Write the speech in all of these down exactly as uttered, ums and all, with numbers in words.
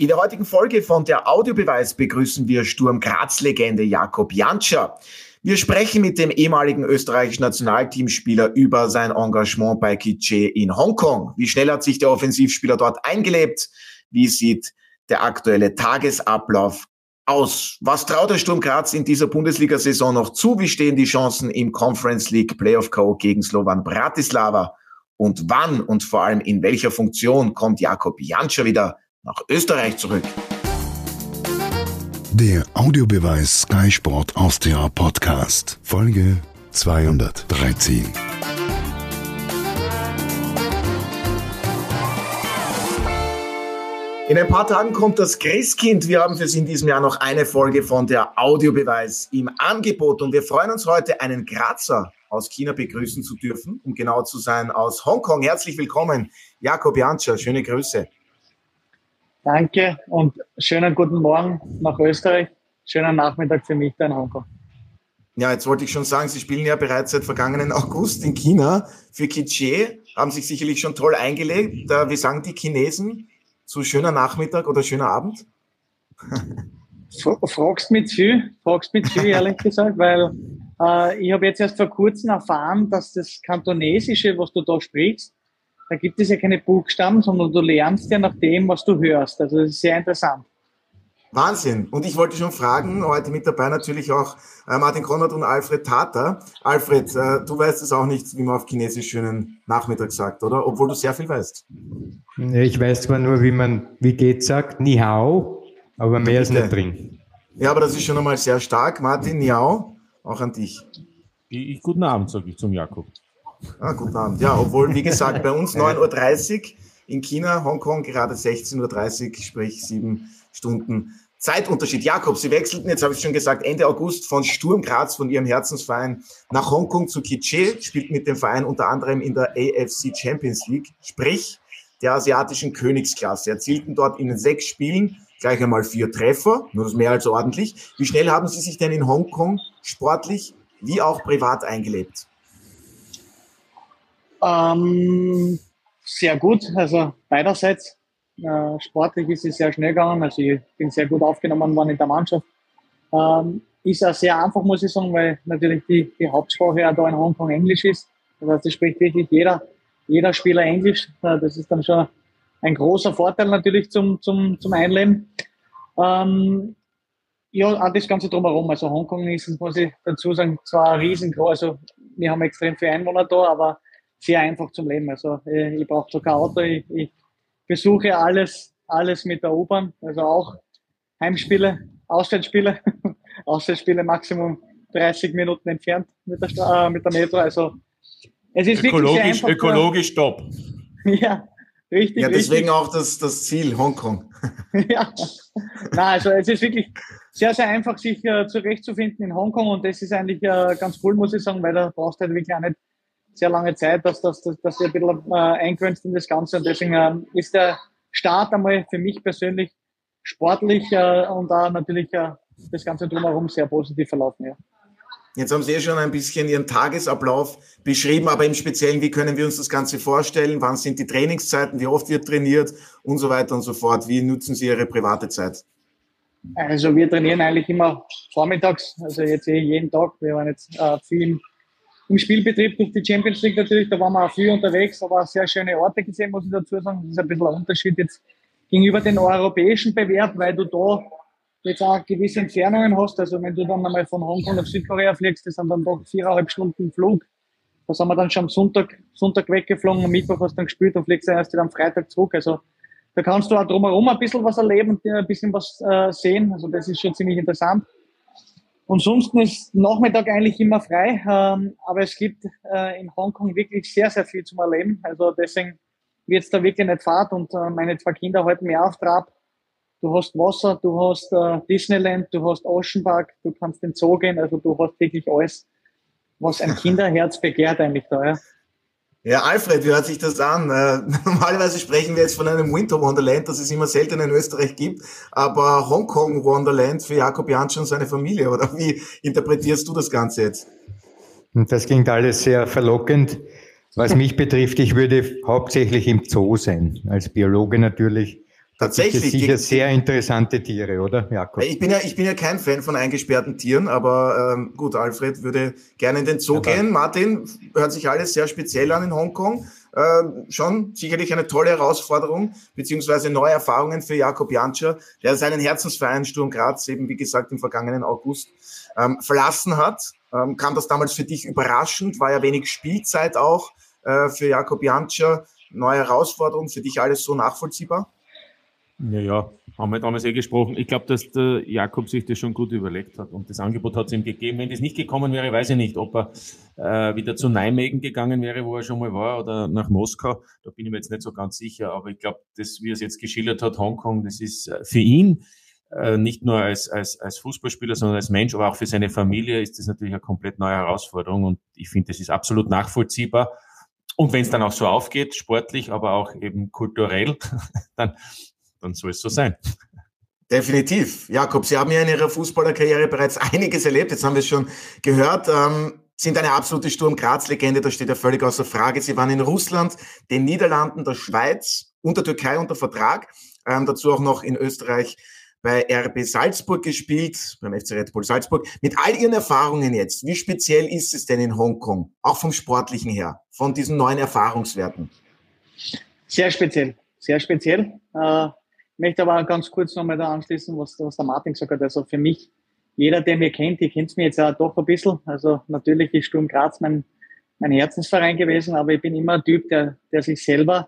In der heutigen Folge von Der Audiobeweis begrüßen wir Sturm Graz-Legende Jakob Jantscher. Wir sprechen mit dem ehemaligen österreichischen Nationalteamspieler über sein Engagement bei Kitchee in Hongkong. Wie schnell hat sich der Offensivspieler dort eingelebt? Wie sieht der aktuelle Tagesablauf aus? Was traut der Sturm Graz in dieser Bundesliga-Saison noch zu? Wie stehen die Chancen im Conference League Playoff K O gegen Slovan Bratislava? Und wann und vor allem in welcher Funktion kommt Jakob Jantscher wieder nach Österreich zurück? Der Audiobeweis Sky Sport Austria Podcast, Folge zweihundertdreizehn. In ein paar Tagen kommt das Christkind. Wir haben für Sie in diesem Jahr noch eine Folge von Der Audiobeweis im Angebot. Und wir freuen uns heute, einen Grazer aus China begrüßen zu dürfen, um genau zu sein, aus Hongkong. Herzlich willkommen, Jakob Jantscher. Schöne Grüße. Danke und schönen guten Morgen nach Österreich. Schönen Nachmittag für mich da in Hongkong. Ja, jetzt wollte ich schon sagen, Sie spielen ja bereits seit vergangenen August in China für Kitchee, haben sich sicherlich schon toll eingelebt. Wie sagen die Chinesen zu schöner Nachmittag oder schöner Abend? Fragst mich zu viel, fragst mich zu viel, ehrlich gesagt, weil äh, ich habe jetzt erst vor kurzem erfahren, dass das Kantonesische, was du da sprichst, da gibt es ja keine Buchstaben, sondern du lernst ja nach dem, was du hörst. Also das ist sehr interessant. Wahnsinn. Und ich wollte schon fragen, heute mit dabei natürlich auch Martin Konrad und Alfred Tater. Alfred, du weißt es auch nicht, wie man auf Chinesisch schönen Nachmittag sagt, oder? Obwohl du sehr viel weißt. Ich weiß zwar nur, wie man, wie geht, sagt, Ni Hao, aber mehr ist nicht drin. Ja, aber das ist schon einmal sehr stark. Martin, Ni Hao, auch an dich. Ich, guten Abend, sage ich zum Jakob. Ah, guten Abend. Ja, obwohl, wie gesagt, bei uns neun Uhr dreißig, in China, Hongkong gerade sechzehn Uhr dreißig, sprich sieben Stunden Zeitunterschied. Jakob, Sie wechselten, jetzt habe ich schon gesagt, Ende August von Sturm Graz, von Ihrem Herzensverein, nach Hongkong zu Kitchee, spielt mit dem Verein unter anderem in der A F C Champions League, sprich der asiatischen Königsklasse. Erzielten dort in sechs Spielen gleich einmal vier Treffer, nur das mehr als ordentlich. Wie schnell haben Sie sich denn in Hongkong sportlich wie auch privat eingelebt? Ähm, sehr gut, also beiderseits. Äh, sportlich ist es sehr schnell gegangen, also ich bin sehr gut aufgenommen worden in der Mannschaft. Ähm, ist auch sehr einfach, muss ich sagen, weil natürlich die, die Hauptsprache ja da in Hongkong Englisch ist. Das heißt, es spricht wirklich jeder, jeder Spieler Englisch. Äh, das ist dann schon ein großer Vorteil natürlich zum, zum, zum Einleben. Ähm, ja, auch das Ganze drumherum. Also Hongkong ist, muss ich dazu sagen, zwar riesengroß, also wir haben extrem viele Einwohner da, aber sehr einfach zum Leben. Also ich, ich brauche sogar Auto, ich, ich besuche alles alles mit der U-Bahn, also auch Heimspiele, Auswärtsspiele, Auswärtsspiele maximum dreißig Minuten entfernt mit der, äh, mit der Metro. Also es ist ökologisch, wirklich sehr einfach, ökologisch top. Ja, richtig. Ja, deswegen richtig. Auch das, das Ziel Hongkong. Ja, nein, also es ist wirklich sehr, sehr einfach, sich äh, zurechtzufinden in Hongkong, und das ist eigentlich äh, ganz cool, muss ich sagen, weil da brauchst du halt wirklich auch nicht sehr lange Zeit, dass, dass, dass, dass ihr ein bisschen äh, eingewöhnt in das Ganze, und deswegen ähm, ist der Start einmal für mich persönlich sportlich äh, und auch natürlich äh, das Ganze drumherum sehr positiv verlaufen. Ja. Jetzt haben Sie ja schon ein bisschen Ihren Tagesablauf beschrieben, aber im Speziellen, wie können wir uns das Ganze vorstellen? Wann sind die Trainingszeiten? Wie oft wird trainiert? Und so weiter und so fort. Wie nutzen Sie Ihre private Zeit? Also wir trainieren eigentlich immer vormittags, also jetzt jeden Tag. Wir waren jetzt äh, viel im Spielbetrieb durch die Champions League natürlich, da waren wir auch viel unterwegs, aber auch sehr schöne Orte gesehen, muss ich dazu sagen. Das ist ein bisschen ein Unterschied jetzt gegenüber den europäischen Bewerb, weil du da jetzt auch gewisse Entfernungen hast. Also wenn du dann einmal von Hongkong nach Südkorea fliegst, das sind dann doch viereinhalb Stunden Flug. Da sind wir dann schon am Sonntag, Sonntag weggeflogen, am Mittwoch hast du dann gespielt und fliegst dann erst wieder am Freitag zurück. Also da kannst du auch drumherum ein bisschen was erleben und ein bisschen was äh, sehen. Also das ist schon ziemlich interessant. Und sonst ist Nachmittag eigentlich immer frei, ähm, aber es gibt äh, in Hongkong wirklich sehr, sehr viel zum Erleben. Also deswegen wird es da wirklich nicht fad, und äh, meine zwei Kinder halten mich auf Trab. Du hast Wasser, du hast äh, Disneyland, du hast Ocean Park, du kannst in den Zoo gehen, also du hast wirklich alles, was ein Kinderherz begehrt eigentlich da, ja. Ja, Alfred, wie hört sich das an? Äh, normalerweise sprechen wir jetzt von einem Winter Wonderland, das es immer selten in Österreich gibt, aber Hongkong Wonderland für Jakob Jantscher und seine Familie, oder wie interpretierst du das Ganze jetzt? Und das klingt alles sehr verlockend. Was mich betrifft, ich würde hauptsächlich im Zoo sein, als Biologe natürlich, Tatsächlich. Sicher sehr interessante Tiere, oder, Jakob? Ich bin ja, ich bin ja kein Fan von eingesperrten Tieren, aber ähm, gut, Alfred würde gerne in den Zoo ja, gehen. Martin, hört sich alles sehr speziell an in Hongkong. Ähm, schon sicherlich eine tolle Herausforderung, beziehungsweise neue Erfahrungen für Jakob Jantscher, der seinen Herzensverein Sturm Graz eben, wie gesagt, im vergangenen August ähm, verlassen hat. Ähm, kam das damals für dich überraschend? War ja wenig Spielzeit auch äh, für Jakob Jantscher. Neue Herausforderung, für dich alles so nachvollziehbar? Naja, haben wir damals eh gesprochen. Ich glaube, dass der Jakob sich das schon gut überlegt hat und das Angebot hat es ihm gegeben. Wenn das nicht gekommen wäre, weiß ich nicht, ob er äh, wieder zu Nijmegen gegangen wäre, wo er schon mal war, oder nach Moskau. Da bin ich mir jetzt nicht so ganz sicher, aber ich glaube, dass, wie er es jetzt geschildert hat, Hongkong, das ist für ihn, äh, nicht nur als, als, als Fußballspieler, sondern als Mensch, aber auch für seine Familie ist das natürlich eine komplett neue Herausforderung und ich finde, das ist absolut nachvollziehbar. Und wenn es dann auch so aufgeht, sportlich, aber auch eben kulturell, dann dann soll es so sein. Definitiv. Jakob, Sie haben ja in Ihrer Fußballerkarriere bereits einiges erlebt. Jetzt haben wir es schon gehört. Ähm, sind eine absolute Sturm Graz-Legende, das steht ja völlig außer Frage. Sie waren in Russland, den Niederlanden, der Schweiz und der Türkei unter Vertrag. Ähm, dazu auch noch in Österreich bei R B Salzburg gespielt, beim F C Red Bull Salzburg. Mit all Ihren Erfahrungen jetzt, wie speziell ist es denn in Hongkong? Auch vom Sportlichen her, von diesen neuen Erfahrungswerten. Sehr speziell, sehr speziell. Äh Ich möchte aber ganz kurz nochmal da anschließen, was, was der Martin gesagt hat. Also für mich, jeder, der mir kennt, ich kenne es mir jetzt auch doch ein bisschen. Also natürlich ist Sturm Graz mein, mein Herzensverein gewesen, aber ich bin immer ein Typ, der, der sich selber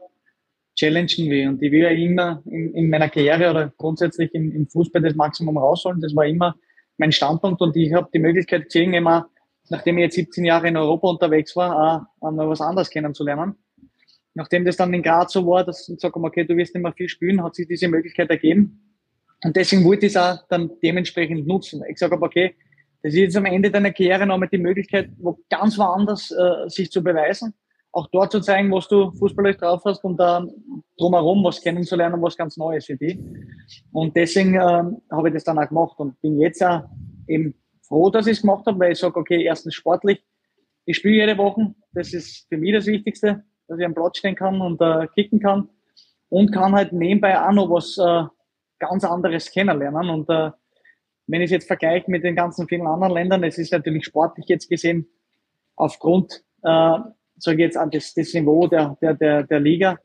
challengen will. Und ich will ja immer in, in meiner Karriere oder grundsätzlich im, im Fußball das Maximum rausholen. Das war immer mein Standpunkt und ich habe die Möglichkeit gesehen, immer, nachdem ich jetzt siebzehn Jahre in Europa unterwegs war, auch mal was anderes kennenzulernen. Nachdem das dann in Graz so war, dass ich sage, okay, du wirst nicht mehr viel spielen, hat sich diese Möglichkeit ergeben. Und deswegen wollte ich es auch dann dementsprechend nutzen. Ich sage, okay, das ist jetzt am Ende deiner Karriere nochmal die Möglichkeit, wo ganz woanders äh, sich zu beweisen, auch dort zu zeigen, was du fußballerisch drauf hast und da drumherum was kennenzulernen, was ganz Neues für dich. Und deswegen äh, habe ich das dann auch gemacht und bin jetzt auch eben froh, dass ich es gemacht habe, weil ich sage, okay, erstens sportlich, ich spiele jede Woche, das ist für mich das Wichtigste, dass ich am Platz stehen kann und äh, kicken kann und kann halt nebenbei auch noch was äh, ganz anderes kennenlernen. Und äh, wenn ich es jetzt vergleiche mit den ganzen vielen anderen Ländern, es ist natürlich sportlich jetzt gesehen, aufgrund, äh, sage ich jetzt, an das, das Niveau der, der, der, der Liga,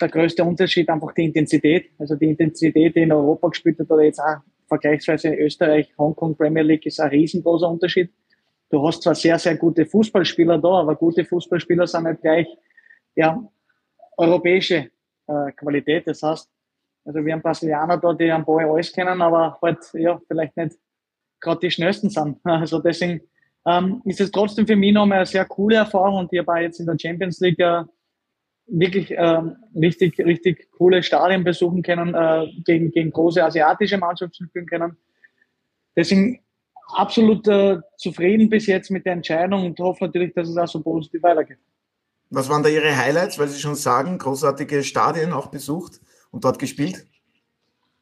der größte Unterschied einfach die Intensität. Also die Intensität, die in Europa gespielt hat oder jetzt auch vergleichsweise in Österreich, Hongkong Premier League, ist ein riesengroßer Unterschied. Du hast zwar sehr, sehr gute Fußballspieler da, aber gute Fußballspieler sind halt gleich, ja, europäische äh, Qualität. Das heißt, also wir haben Brasilianer da, die am Ball alles kennen, aber halt, ja, vielleicht nicht gerade die schnellsten sind. Also deswegen ähm, ist es trotzdem für mich nochmal eine sehr coole Erfahrung und ich habe auch jetzt in der Champions League äh, wirklich äh, richtig, richtig coole Stadien besuchen können, äh, gegen, gegen große asiatische Mannschaften spielen können. Deswegen absolut äh, zufrieden bis jetzt mit der Entscheidung und hoffe natürlich, dass es auch so positiv weitergeht. Was waren da Ihre Highlights, weil Sie schon sagen, großartige Stadien auch besucht und dort gespielt?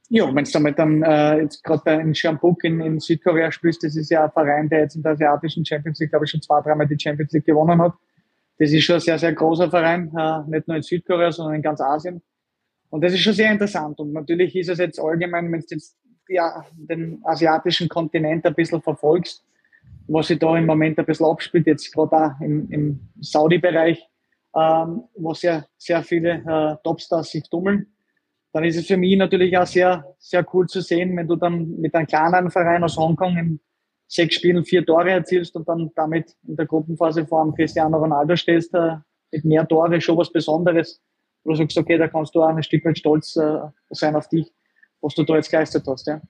Ja, wenn du damit dann äh, jetzt gerade in Jeonbuk in, in Südkorea spielst, das ist ja ein Verein, der jetzt in der asiatischen Champions League, glaube ich, schon zwei, dreimal die Champions League gewonnen hat. Das ist schon ein sehr, sehr großer Verein, äh, nicht nur in Südkorea, sondern in ganz Asien. Und das ist schon sehr interessant und natürlich ist es jetzt allgemein, wenn es jetzt ja, den asiatischen Kontinent ein bisschen verfolgst, was sich da im Moment ein bisschen abspielt, jetzt gerade auch im, im Saudi-Bereich, ähm, wo sehr, sehr viele äh, Topstars sich tummeln, dann ist es für mich natürlich auch sehr, sehr cool zu sehen, wenn du dann mit einem kleinen Verein aus Hongkong in sechs Spielen vier Tore erzielst und dann damit in der Gruppenphase vor einem Cristiano Ronaldo stehst, äh, mit mehr Tore, schon was Besonderes, wo du sagst, okay, da kannst du auch ein Stück weit stolz äh, sein auf dich, was du da jetzt geleistet hast, ja.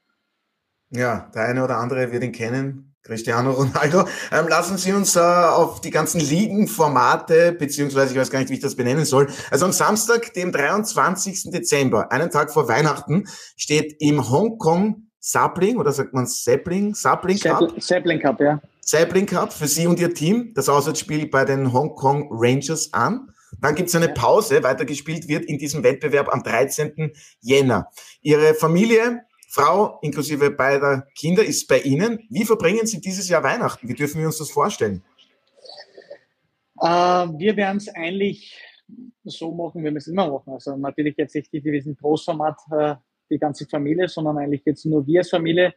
Ja, der eine oder andere wird ihn kennen, Cristiano Ronaldo. Ähm, lassen Sie uns äh, auf die ganzen Ligenformate, beziehungsweise ich weiß gar nicht, wie ich das benennen soll. Also am Samstag, dem dreiundzwanzigsten Dezember, einen Tag vor Weihnachten, steht im Hongkong Sapling, oder sagt man Sapling? Sapling Cup? Sapling Cup, ja. Sapling Cup für Sie und Ihr Team, das Auswärtsspiel bei den Hongkong Rangers an. Dann gibt es eine Pause, weitergespielt wird in diesem Wettbewerb am dreizehnten Jänner. Ihre Familie, Frau inklusive beider Kinder ist bei Ihnen. Wie verbringen Sie dieses Jahr Weihnachten? Wie dürfen wir uns das vorstellen? Äh, wir werden es eigentlich so machen, wie wir es immer machen. Also natürlich jetzt nicht die diesen Großformat, äh, die ganze Familie, sondern eigentlich jetzt nur wir als Familie.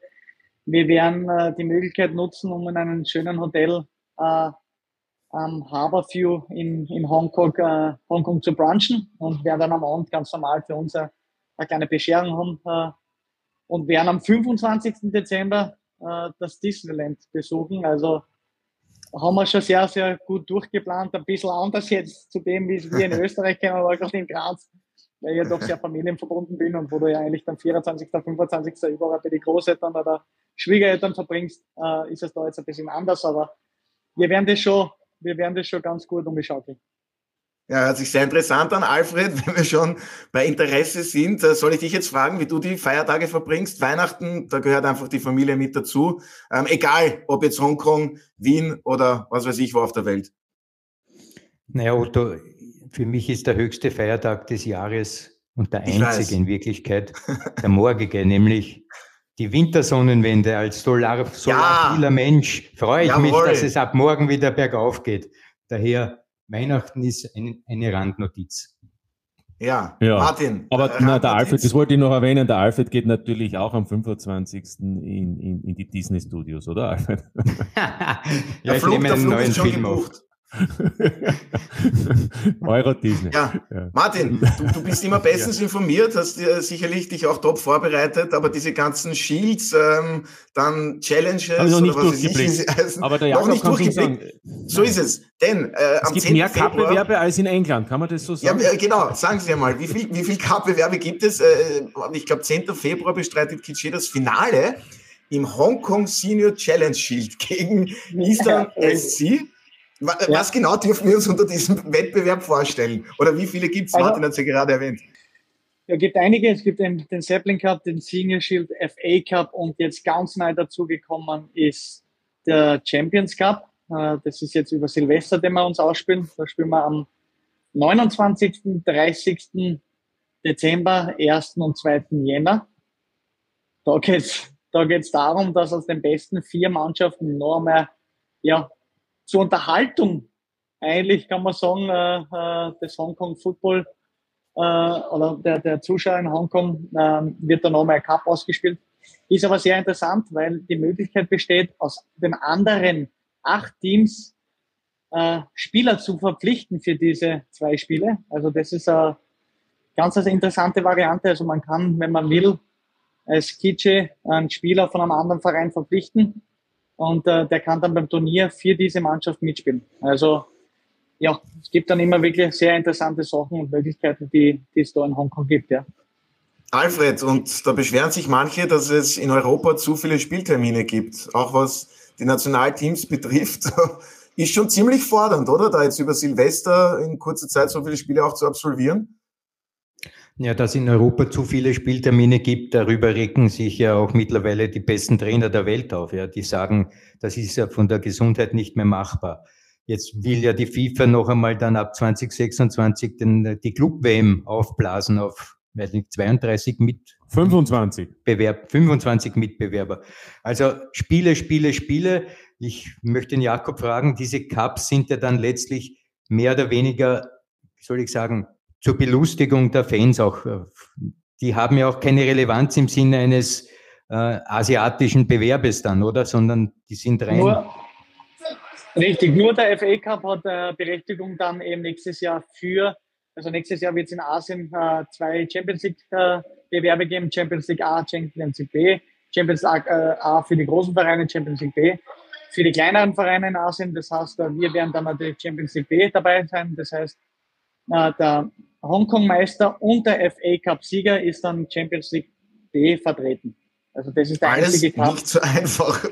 Wir werden äh, die Möglichkeit nutzen, um in einem schönen Hotel äh, am Harbourview in, in Hongkong, äh, Hongkong zu brunchen und werden dann am Abend ganz normal für uns äh, eine kleine Bescherung haben äh, und werden am fünfundzwanzigsten Dezember äh, das Disneyland besuchen. Also haben wir schon sehr, sehr gut durchgeplant. Ein bisschen anders jetzt zu dem, wie wir in Österreich kennen, aber gerade in Graz, weil ich ja doch sehr familienverbunden bin und wo du ja eigentlich dann vierundzwanzigsten, fünfundzwanzigsten überall bei den Großeltern oder Schwiegereltern verbringst, äh, ist es da jetzt ein bisschen anders, aber wir werden das schon, wir werden das schon ganz gut umgeschaukeln. Ja, hört sich sehr interessant an, Alfred, wenn wir schon bei Interesse sind. Soll ich dich jetzt fragen, wie du die Feiertage verbringst? Weihnachten, da gehört einfach die Familie mit dazu. Ähm, egal, ob jetzt Hongkong, Wien oder was weiß ich wo auf der Welt. Naja, Otto, für mich ist der höchste Feiertag des Jahres und der ich einzige weiß. In Wirklichkeit der morgige, nämlich die Wintersonnenwende. Als solar, solar ja. Mensch freue ich Jawohl. mich, dass es ab morgen wieder bergauf geht. Daher Weihnachten ist ein, eine Randnotiz. Ja, ja. Martin. Aber na, der Alfred, das wollte ich noch erwähnen, der Alfred geht natürlich auch am fünfundzwanzigsten in, in, in die Disney Studios, oder Alfred? ja, der ich Flug, nehme einen Flug neuen Film auf. Euro Disney. Ja. Ja. Martin, du, du bist immer bestens ja. informiert, hast dir sicherlich dich auch top vorbereitet, aber diese ganzen Shields, ähm, dann Challenges, also noch nicht oder was durchgeblickt. Weiß ich, aber der Jakob noch nicht durchgeblickt. So ist es. Denn äh, es am gibt mehr Cup-Bewerbe als in England, kann man das so sagen? Ja, genau, sagen Sie mal, wie viel, wie viel Cup-Bewerbe gibt es? Äh, ich glaube, zehnten Februar bestreitet Kitchee das Finale im Hongkong Senior Challenge Shield gegen Eastern S C. Was ja. genau dürfen wir uns unter diesem Wettbewerb vorstellen? Oder wie viele gibt es? Also, Martin hat es ja gerade erwähnt. Ja, gibt einige. Es gibt den, den Sapling Cup, den Senior Shield, F A Cup und jetzt ganz neu dazugekommen ist der Champions Cup. Das ist jetzt über Silvester, den wir uns ausspielen. Da spielen wir am neunundzwanzigsten, dreißigsten Dezember, ersten und zweiten Jänner. Da geht es da geht's darum, dass aus den besten vier Mannschaften noch einmal, ja, zur Unterhaltung, eigentlich kann man sagen, äh, das Hongkong Football äh, oder der, der Zuschauer in Hongkong äh, wird da nochmal ein Cup ausgespielt. Ist aber sehr interessant, weil die Möglichkeit besteht, aus den anderen acht Teams äh, Spieler zu verpflichten für diese zwei Spiele. Also das ist eine ganz eine interessante Variante. Also man kann, wenn man will, als Kitchee einen Spieler von einem anderen Verein verpflichten. Und äh, der kann dann beim Turnier für diese Mannschaft mitspielen. Also ja, es gibt dann immer wirklich sehr interessante Sachen und Möglichkeiten, die, die es da in Hongkong gibt. Ja. Alfred, und da beschweren sich manche, dass es in Europa zu viele Spieltermine gibt, auch was die Nationalteams betrifft. Ist schon ziemlich fordernd, oder? Da jetzt über Silvester in kurzer Zeit so viele Spiele auch zu absolvieren. Ja, dass es in Europa zu viele Spieltermine gibt, darüber recken sich ja auch mittlerweile die besten Trainer der Welt auf. Ja, die sagen, das ist ja von der Gesundheit nicht mehr machbar. Jetzt will ja die FIFA noch einmal dann ab zwanzig sechsundzwanzig den, die Club-W M aufblasen auf weiß nicht, zweiunddreißig mit fünfundzwanzig. Bewerb, fünfundzwanzig Mitbewerber. Also Spiele, Spiele, Spiele. Ich möchte den Jakob fragen, diese Cups sind ja dann letztlich mehr oder weniger, wie soll ich sagen, zur Belustigung der Fans auch. Die haben ja auch keine Relevanz im Sinne eines äh, asiatischen Bewerbes dann, oder? Sondern die sind rein... Nur, richtig, nur der F A Cup hat äh, Berechtigung dann eben nächstes Jahr für, also nächstes Jahr wird es in Asien äh, zwei Champions League äh, Bewerbe geben, Champions League A, Champions League B, Champions League äh, A für die großen Vereine, Champions League B für die kleineren Vereine in Asien. Das heißt, wir werden dann natürlich Champions League B dabei sein. Das heißt, äh, der Hongkong-Meister und der F A-Cup-Sieger ist dann Champions League B vertreten. Also das ist der Alles einzige Cup. Nicht so einfach.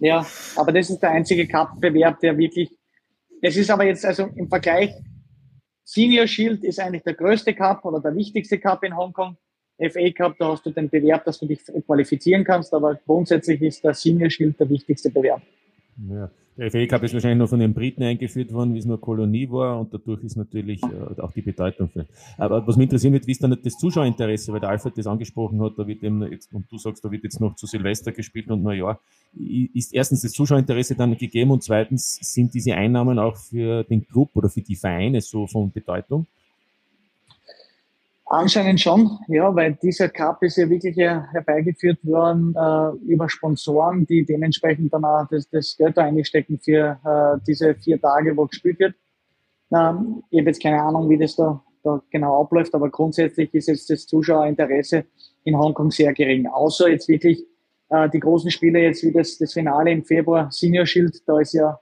Ja, aber das ist der einzige Cup-Bewerb, der wirklich... Das ist aber jetzt also im Vergleich, Senior Shield ist eigentlich der größte Cup oder der wichtigste Cup in Hongkong. F A-Cup, da hast du den Bewerb, dass du dich qualifizieren kannst, aber grundsätzlich ist der Senior Shield der wichtigste Bewerb. Ja. Der F A Cup ist wahrscheinlich nur von den Briten eingeführt worden, wie es nur Kolonie war, und dadurch ist natürlich äh, auch die Bedeutung für. Aber was mich interessieren wird, wie ist dann das Zuschauerinteresse, weil der Alfred das angesprochen hat, da wird eben jetzt, und du sagst, da wird jetzt noch zu Silvester gespielt und Neujahr. Ist erstens das Zuschauerinteresse dann gegeben und zweitens sind diese Einnahmen auch für den Club oder für die Vereine so von Bedeutung? Anscheinend schon, ja, weil dieser Cup ist ja wirklich herbeigeführt worden äh, über Sponsoren, die dementsprechend dann auch das, das Geld da einstecken für äh, diese vier Tage, wo gespielt wird. Ähm, ich habe jetzt keine Ahnung, wie das da, da genau abläuft, aber grundsätzlich ist jetzt das Zuschauerinteresse in Hongkong sehr gering. Außer jetzt wirklich äh, die großen Spiele, jetzt wie das, das Finale im Februar, Senior Shield, da ist ja,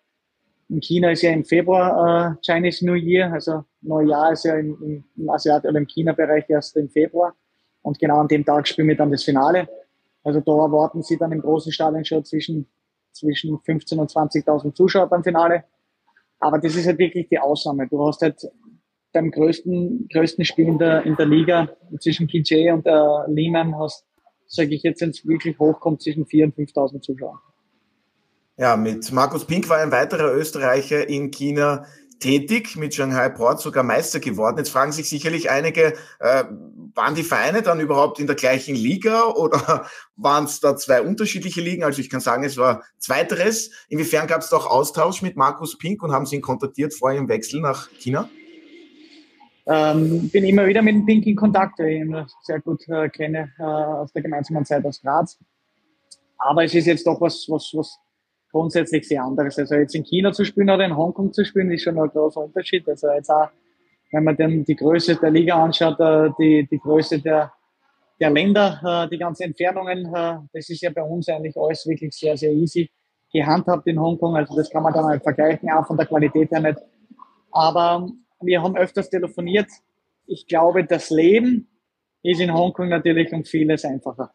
in China ist ja im Februar äh, Chinese New Year, also Neujahr ist ja im, im Asiat- oder im China-Bereich erst im Februar. Und genau an dem Tag spielen wir dann das Finale. Also da erwarten sie dann im großen Stadion schon zwischen, zwischen fünfzehntausend und zwanzigtausend Zuschauer beim Finale. Aber das ist halt wirklich die Ausnahme. Du hast halt beim größten, größten Spiel in der, in der Liga zwischen Kitchee und äh, Lehman hast, sage ich jetzt, wenn es wirklich hochkommt, zwischen viertausend und fünftausend Zuschauer. Ja, mit Markus Pink war ein weiterer Österreicher in China tätig, mit Shanghai Port sogar Meister geworden. Jetzt fragen sich sicherlich einige, äh, waren die Vereine dann überhaupt in der gleichen Liga oder waren es da zwei unterschiedliche Ligen? Also ich kann sagen, es war Zweiteres. Inwiefern gab es da auch Austausch mit Markus Pink und haben Sie ihn kontaktiert vor Ihrem Wechsel nach China? Ähm, bin immer wieder mit dem Pink in Kontakt, weil ich ihn sehr gut äh, kenne äh, aus der gemeinsamen Zeit aus Graz. Aber es ist jetzt doch was, was, was grundsätzlich sehr anderes. Also jetzt in China zu spielen oder in Hongkong zu spielen, ist schon ein großer Unterschied. Also jetzt auch, wenn man dann die Größe der Liga anschaut, die, die Größe der, der Länder, die ganzen Entfernungen, das ist ja bei uns eigentlich alles wirklich sehr, sehr easy gehandhabt in Hongkong. Also das kann man dann halt vergleichen, auch von der Qualität her nicht. Aber wir haben öfters telefoniert. Ich glaube, das Leben ist in Hongkong natürlich um vieles einfacher.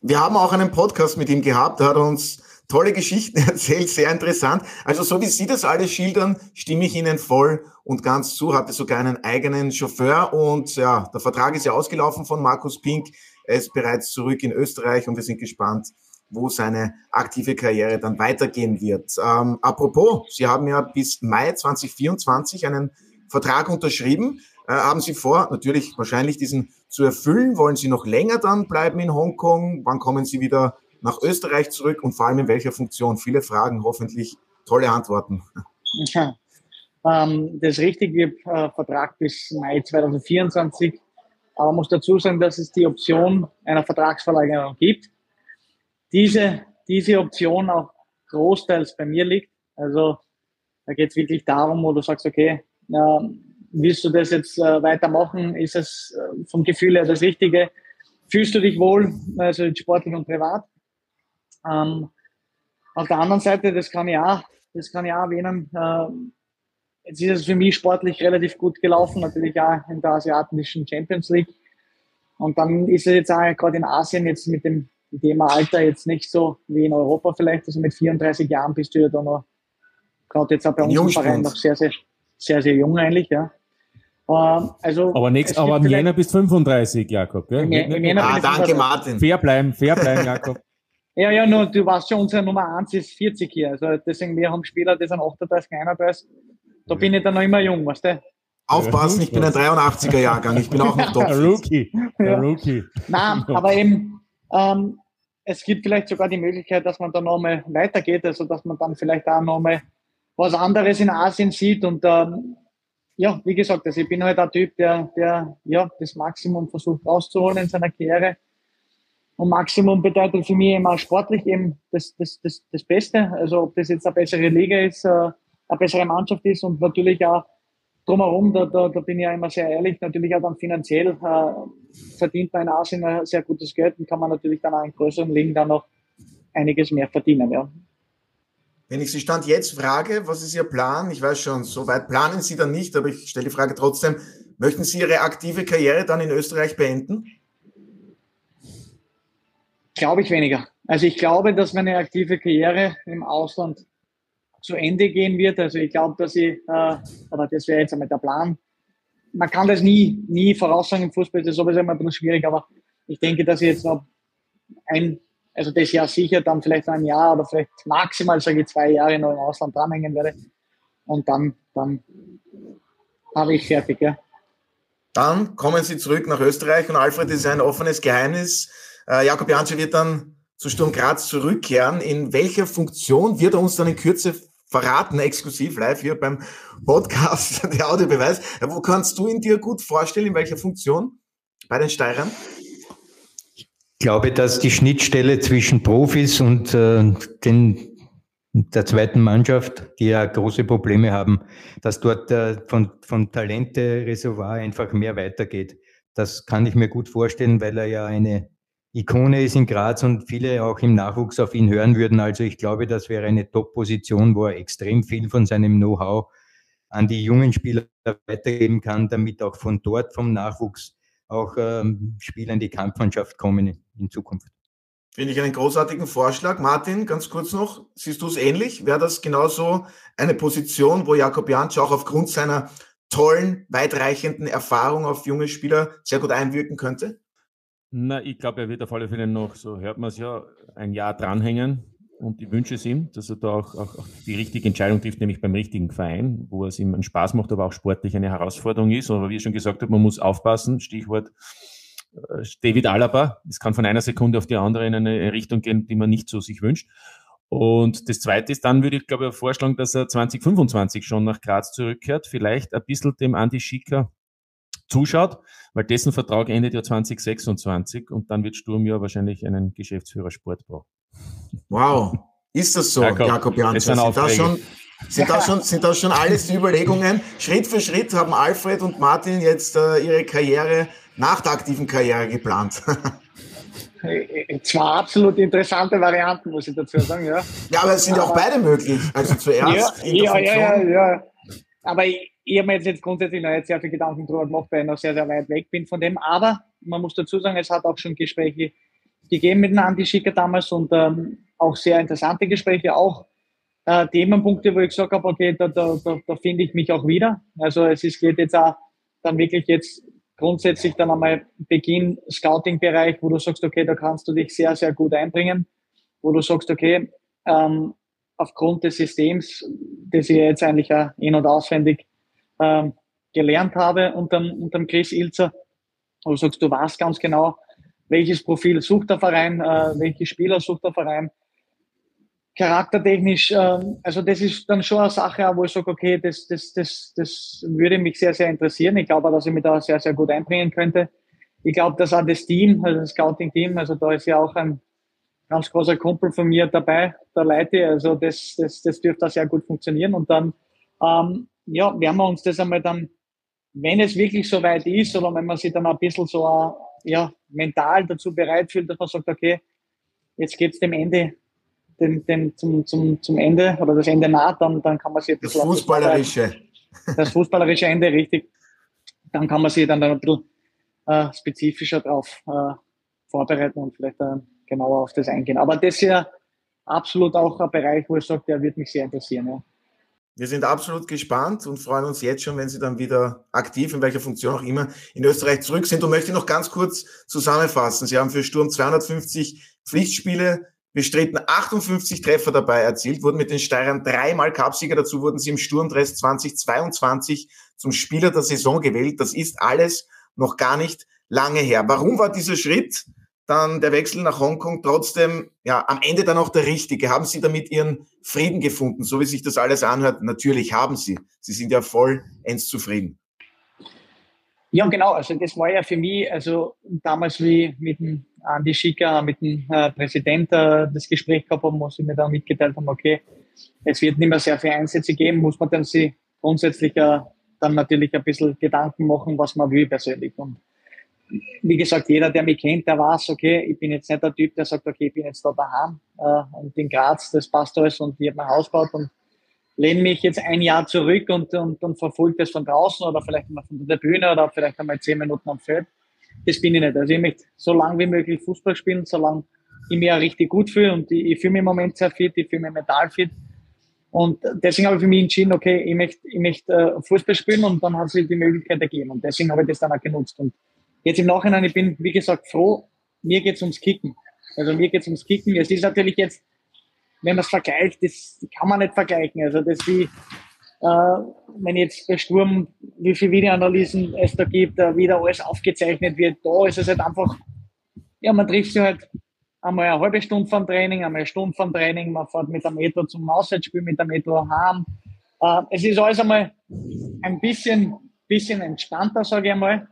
Wir haben auch einen Podcast mit ihm gehabt, da hat er uns tolle Geschichten erzählt, sehr interessant. Also so wie Sie das alles schildern, stimme ich Ihnen voll und ganz zu. Hatte sogar einen eigenen Chauffeur und ja, der Vertrag ist ja ausgelaufen von Markus Pink. Er ist bereits zurück in Österreich und wir sind gespannt, wo seine aktive Karriere dann weitergehen wird. Ähm, apropos, Sie haben ja bis Mai zwanzig vierundzwanzig einen Vertrag unterschrieben. Äh, haben Sie vor, natürlich wahrscheinlich diesen zu erfüllen? Wollen Sie noch länger dann bleiben in Hongkong? Wann kommen Sie wieder nach Österreich zurück und vor allem in welcher Funktion? Viele Fragen, hoffentlich tolle Antworten. Ja, ähm, das ist richtig, wir haben äh, Vertrag bis Mai zwanzig vierundzwanzig, aber man muss dazu sagen, dass es die Option einer Vertragsverlängerung gibt. Diese, diese Option auch großteils bei mir liegt, also da geht es wirklich darum, wo du sagst, okay, äh, willst du das jetzt äh, weitermachen, ist es äh, vom Gefühl her das Richtige, fühlst du dich wohl, also sportlich und privat. Ähm, auf der anderen Seite, das kann ich auch, das kann ich auch erwähnen, äh, jetzt ist es für mich sportlich relativ gut gelaufen, natürlich auch in der asiatischen Champions League. Und dann ist es jetzt auch gerade in Asien jetzt mit dem Thema Alter jetzt nicht so wie in Europa vielleicht, also mit vierunddreißig Jahren bist du ja da noch, gerade jetzt auch bei uns im Verein noch sehr, sehr, sehr, sehr jung eigentlich, ja. Uh, also aber nächst, aber im Jänner bist fünfunddreißig, Jakob. Gell? Im, im Jänner ah, danke, Martin. Fair bleiben, fair bleiben, Jakob. Ja, ja, nur du weißt schon, unsere Nummer eins ist vierzig hier. Also deswegen, wir haben Spieler, die sind achtunddreißig, einunddreißig. Da bin ich dann noch immer jung, weißt du? Aufpassen, ich bin ein dreiundachtziger Jahrgang. Ich bin auch noch top. Der Rookie. Der Rookie. Ja. Nein, aber eben, ähm, es gibt vielleicht sogar die Möglichkeit, dass man da nochmal weitergeht, also dass man dann vielleicht auch nochmal was anderes in Asien sieht und ähm, ja, wie gesagt, also ich bin halt ein Typ, der, der ja, das Maximum versucht rauszuholen in seiner Karriere. Und Maximum bedeutet für mich eben auch sportlich eben das, das, das, das Beste. Also ob das jetzt eine bessere Liga ist, eine bessere Mannschaft ist und natürlich auch drumherum, da, da, da bin ich ja immer sehr ehrlich, natürlich auch dann finanziell äh, verdient man in Asien ein sehr gutes Geld und kann man natürlich dann auch in größeren Ligen dann noch einiges mehr verdienen, ja. Wenn ich Sie Stand jetzt frage, was ist Ihr Plan? Ich weiß schon, so weit planen Sie dann nicht, aber ich stelle die Frage trotzdem. Möchten Sie Ihre aktive Karriere dann in Österreich beenden? Glaube ich weniger. Also ich glaube, dass meine aktive Karriere im Ausland zu Ende gehen wird. Also ich glaube, dass ich, äh, aber das wäre jetzt einmal der Plan. Man kann das nie, nie voraussagen im Fußball, das ist sowieso immer ein bisschen schwierig, aber ich denke, dass ich jetzt noch ein Also das Jahr sicher, dann vielleicht ein Jahr oder vielleicht maximal, sage ich, zwei Jahre noch im Ausland dranhängen werde. Und dann, dann habe ich fertig, ja. Dann kommen Sie zurück nach Österreich und Alfred, das ist ein offenes Geheimnis. Äh, Jakob Jantscher wird dann zu Sturm Graz zurückkehren. In welcher Funktion wird er uns dann in Kürze verraten, exklusiv live hier beim Podcast, der Audiobeweis. Wo kannst du ihn dir gut vorstellen, in welcher Funktion bei den Steirern? Ich glaube, dass die Schnittstelle zwischen Profis und äh, den der zweiten Mannschaft, die ja große Probleme haben, dass dort äh, von, von Talente-Reservoir einfach mehr weitergeht. Das kann ich mir gut vorstellen, weil er ja eine Ikone ist in Graz und viele auch im Nachwuchs auf ihn hören würden. Also ich glaube, das wäre eine Top-Position, wo er extrem viel von seinem Know-how an die jungen Spieler weitergeben kann, damit auch von dort, vom Nachwuchs, auch ähm, Spieler in die Kampfmannschaft kommen in, in Zukunft. Finde ich einen großartigen Vorschlag. Martin, ganz kurz noch, siehst du es ähnlich? Wäre das genauso eine Position, wo Jakob Jantscher auch aufgrund seiner tollen, weitreichenden Erfahrung auf junge Spieler sehr gut einwirken könnte? Na, ich glaube, er wird auf alle Fälle noch, so hört man es ja, ein Jahr dranhängen. Und ich wünsche es ihm, dass er da auch, auch, auch die richtige Entscheidung trifft, nämlich beim richtigen Verein, wo es ihm einen Spaß macht, aber auch sportlich eine Herausforderung ist. Aber wie ich schon gesagt habe, man muss aufpassen, Stichwort David Alaba, es kann von einer Sekunde auf die andere in eine Richtung gehen, die man nicht so sich wünscht. Und das Zweite ist, dann würde ich, glaube ich, vorschlagen, dass er zwanzig fünfundzwanzig schon nach Graz zurückkehrt, vielleicht ein bisschen dem Andi Schicker zuschaut, weil dessen Vertrag endet ja zwanzig sechsundzwanzig und dann wird Sturm ja wahrscheinlich einen Geschäftsführer Sport brauchen. Wow, ist das so, Jakob, Jakob Jantscher? Sind das schon... Sind das schon, sind das schon alles die Überlegungen? Schritt für Schritt haben Alfred und Martin jetzt äh, ihre Karriere nach der aktiven Karriere geplant. Zwei absolut interessante Varianten, muss ich dazu sagen, ja. Ja, aber es sind ja auch beide möglich. Also zuerst ja, in der ja, Funktion. Ja, ja, ja. Aber ich, ich habe mir jetzt, jetzt grundsätzlich noch jetzt sehr viele Gedanken drüber gemacht, weil ich noch sehr, sehr weit weg bin von dem. Aber man muss dazu sagen, es hat auch schon Gespräche gegeben mit dem Andi Schicker damals und ähm, auch sehr interessante Gespräche, auch Äh, Themenpunkte, wo ich gesagt habe, okay, da, da, da, da finde ich mich auch wieder. Also es ist, geht jetzt auch dann wirklich jetzt grundsätzlich dann einmal Beginn Scouting-Bereich, wo du sagst, okay, da kannst du dich sehr, sehr gut einbringen, wo du sagst, okay, ähm, aufgrund des Systems, das ich jetzt eigentlich auch in- und auswendig ähm, gelernt habe unter dem Chris Ilzer, wo du sagst, du weißt ganz genau, welches Profil sucht der Verein, äh, welche Spieler sucht der Verein, charaktertechnisch, ähm, also das ist dann schon eine Sache, wo ich sage, okay, das, das, das, das würde mich sehr, sehr interessieren. Ich glaube auch, dass ich mich da sehr, sehr gut einbringen könnte. Ich glaube, dass auch das Team, also das Scouting-Team, also da ist ja auch ein ganz großer Kumpel von mir dabei, der Leite, also das, das, das dürfte auch sehr gut funktionieren. Und dann, ähm, ja, werden wir uns das einmal dann, wenn es wirklich so weit ist, oder wenn man sich dann ein bisschen so, uh, ja, mental dazu bereit fühlt, dass man sagt, okay, jetzt geht's dem Ende, Den, den, zum, zum, zum Ende oder das Ende naht, dann, dann kann man sich das fußballerische das fußballerische Ende, richtig, dann kann man sich dann, dann ein bisschen äh, spezifischer drauf äh, vorbereiten und vielleicht äh, genauer auf das eingehen. Aber das ist ja absolut auch ein Bereich, wo ich sage, der wird mich sehr interessieren. Ja. Wir sind absolut gespannt und freuen uns jetzt schon, wenn Sie dann wieder aktiv, in welcher Funktion auch immer, in Österreich zurück sind. Und möchte noch ganz kurz zusammenfassen. Sie haben für Sturm zweihundertfünfzig Pflichtspiele bestritten, achtundfünfzig Treffer dabei erzielt, wurden mit den Steirern dreimal Cupsieger, dazu wurden sie im Sturmdress zweitausendzweiundzwanzig zum Spieler der Saison gewählt. Das ist alles noch gar nicht lange her. Warum war dieser Schritt, dann der Wechsel nach Hongkong, trotzdem ja am Ende dann auch der richtige? Haben Sie damit Ihren Frieden gefunden, so wie sich das alles anhört? Natürlich haben Sie. Sie sind ja vollends zufrieden. Ja, genau. Also das war ja für mich, also damals wie mit dem Andi Schicker, mit dem äh, Präsidenten äh, das Gespräch gehabt haben, muss ich mir da mitgeteilt haben, okay, es wird nicht mehr sehr viele Einsätze geben, muss man dann sich grundsätzlich äh, dann natürlich ein bisschen Gedanken machen, was man will persönlich. Und wie gesagt, jeder, der mich kennt, der weiß, okay, ich bin jetzt nicht der Typ, der sagt, okay, ich bin jetzt da daheim äh, und in Graz, das passt alles und ich habe mein Haus gebaut und lehne mich jetzt ein Jahr zurück und, und, und verfolge das von draußen oder vielleicht mal von der Bühne oder vielleicht einmal zehn Minuten am Feld. Das bin ich nicht. Also ich möchte so lange wie möglich Fußball spielen, solange ich mich auch richtig gut fühle. Und ich, ich fühle mich im Moment sehr fit, ich fühle mich mental fit. Und deswegen habe ich für mich entschieden, okay, ich möchte, ich möchte Fußball spielen, und dann hat sich die Möglichkeit ergeben. Und deswegen habe ich das dann auch genutzt. Und jetzt im Nachhinein, ich bin, wie gesagt, froh, mir geht's ums Kicken. Also mir geht's ums Kicken. Es ist natürlich jetzt, wenn man es vergleicht, das kann man nicht vergleichen. Also das wie, äh, wenn jetzt bei Sturm, wie viele Videoanalysen es da gibt, äh, wie da alles aufgezeichnet wird, da ist es halt einfach, ja, man trifft sich halt einmal eine halbe Stunde vom Training, einmal eine Stunde vom Training, man fährt mit dem Metro zum Auswärtsspiel, mit dem Metro heim. Äh, es ist alles einmal ein bisschen, bisschen entspannter, sage ich einmal.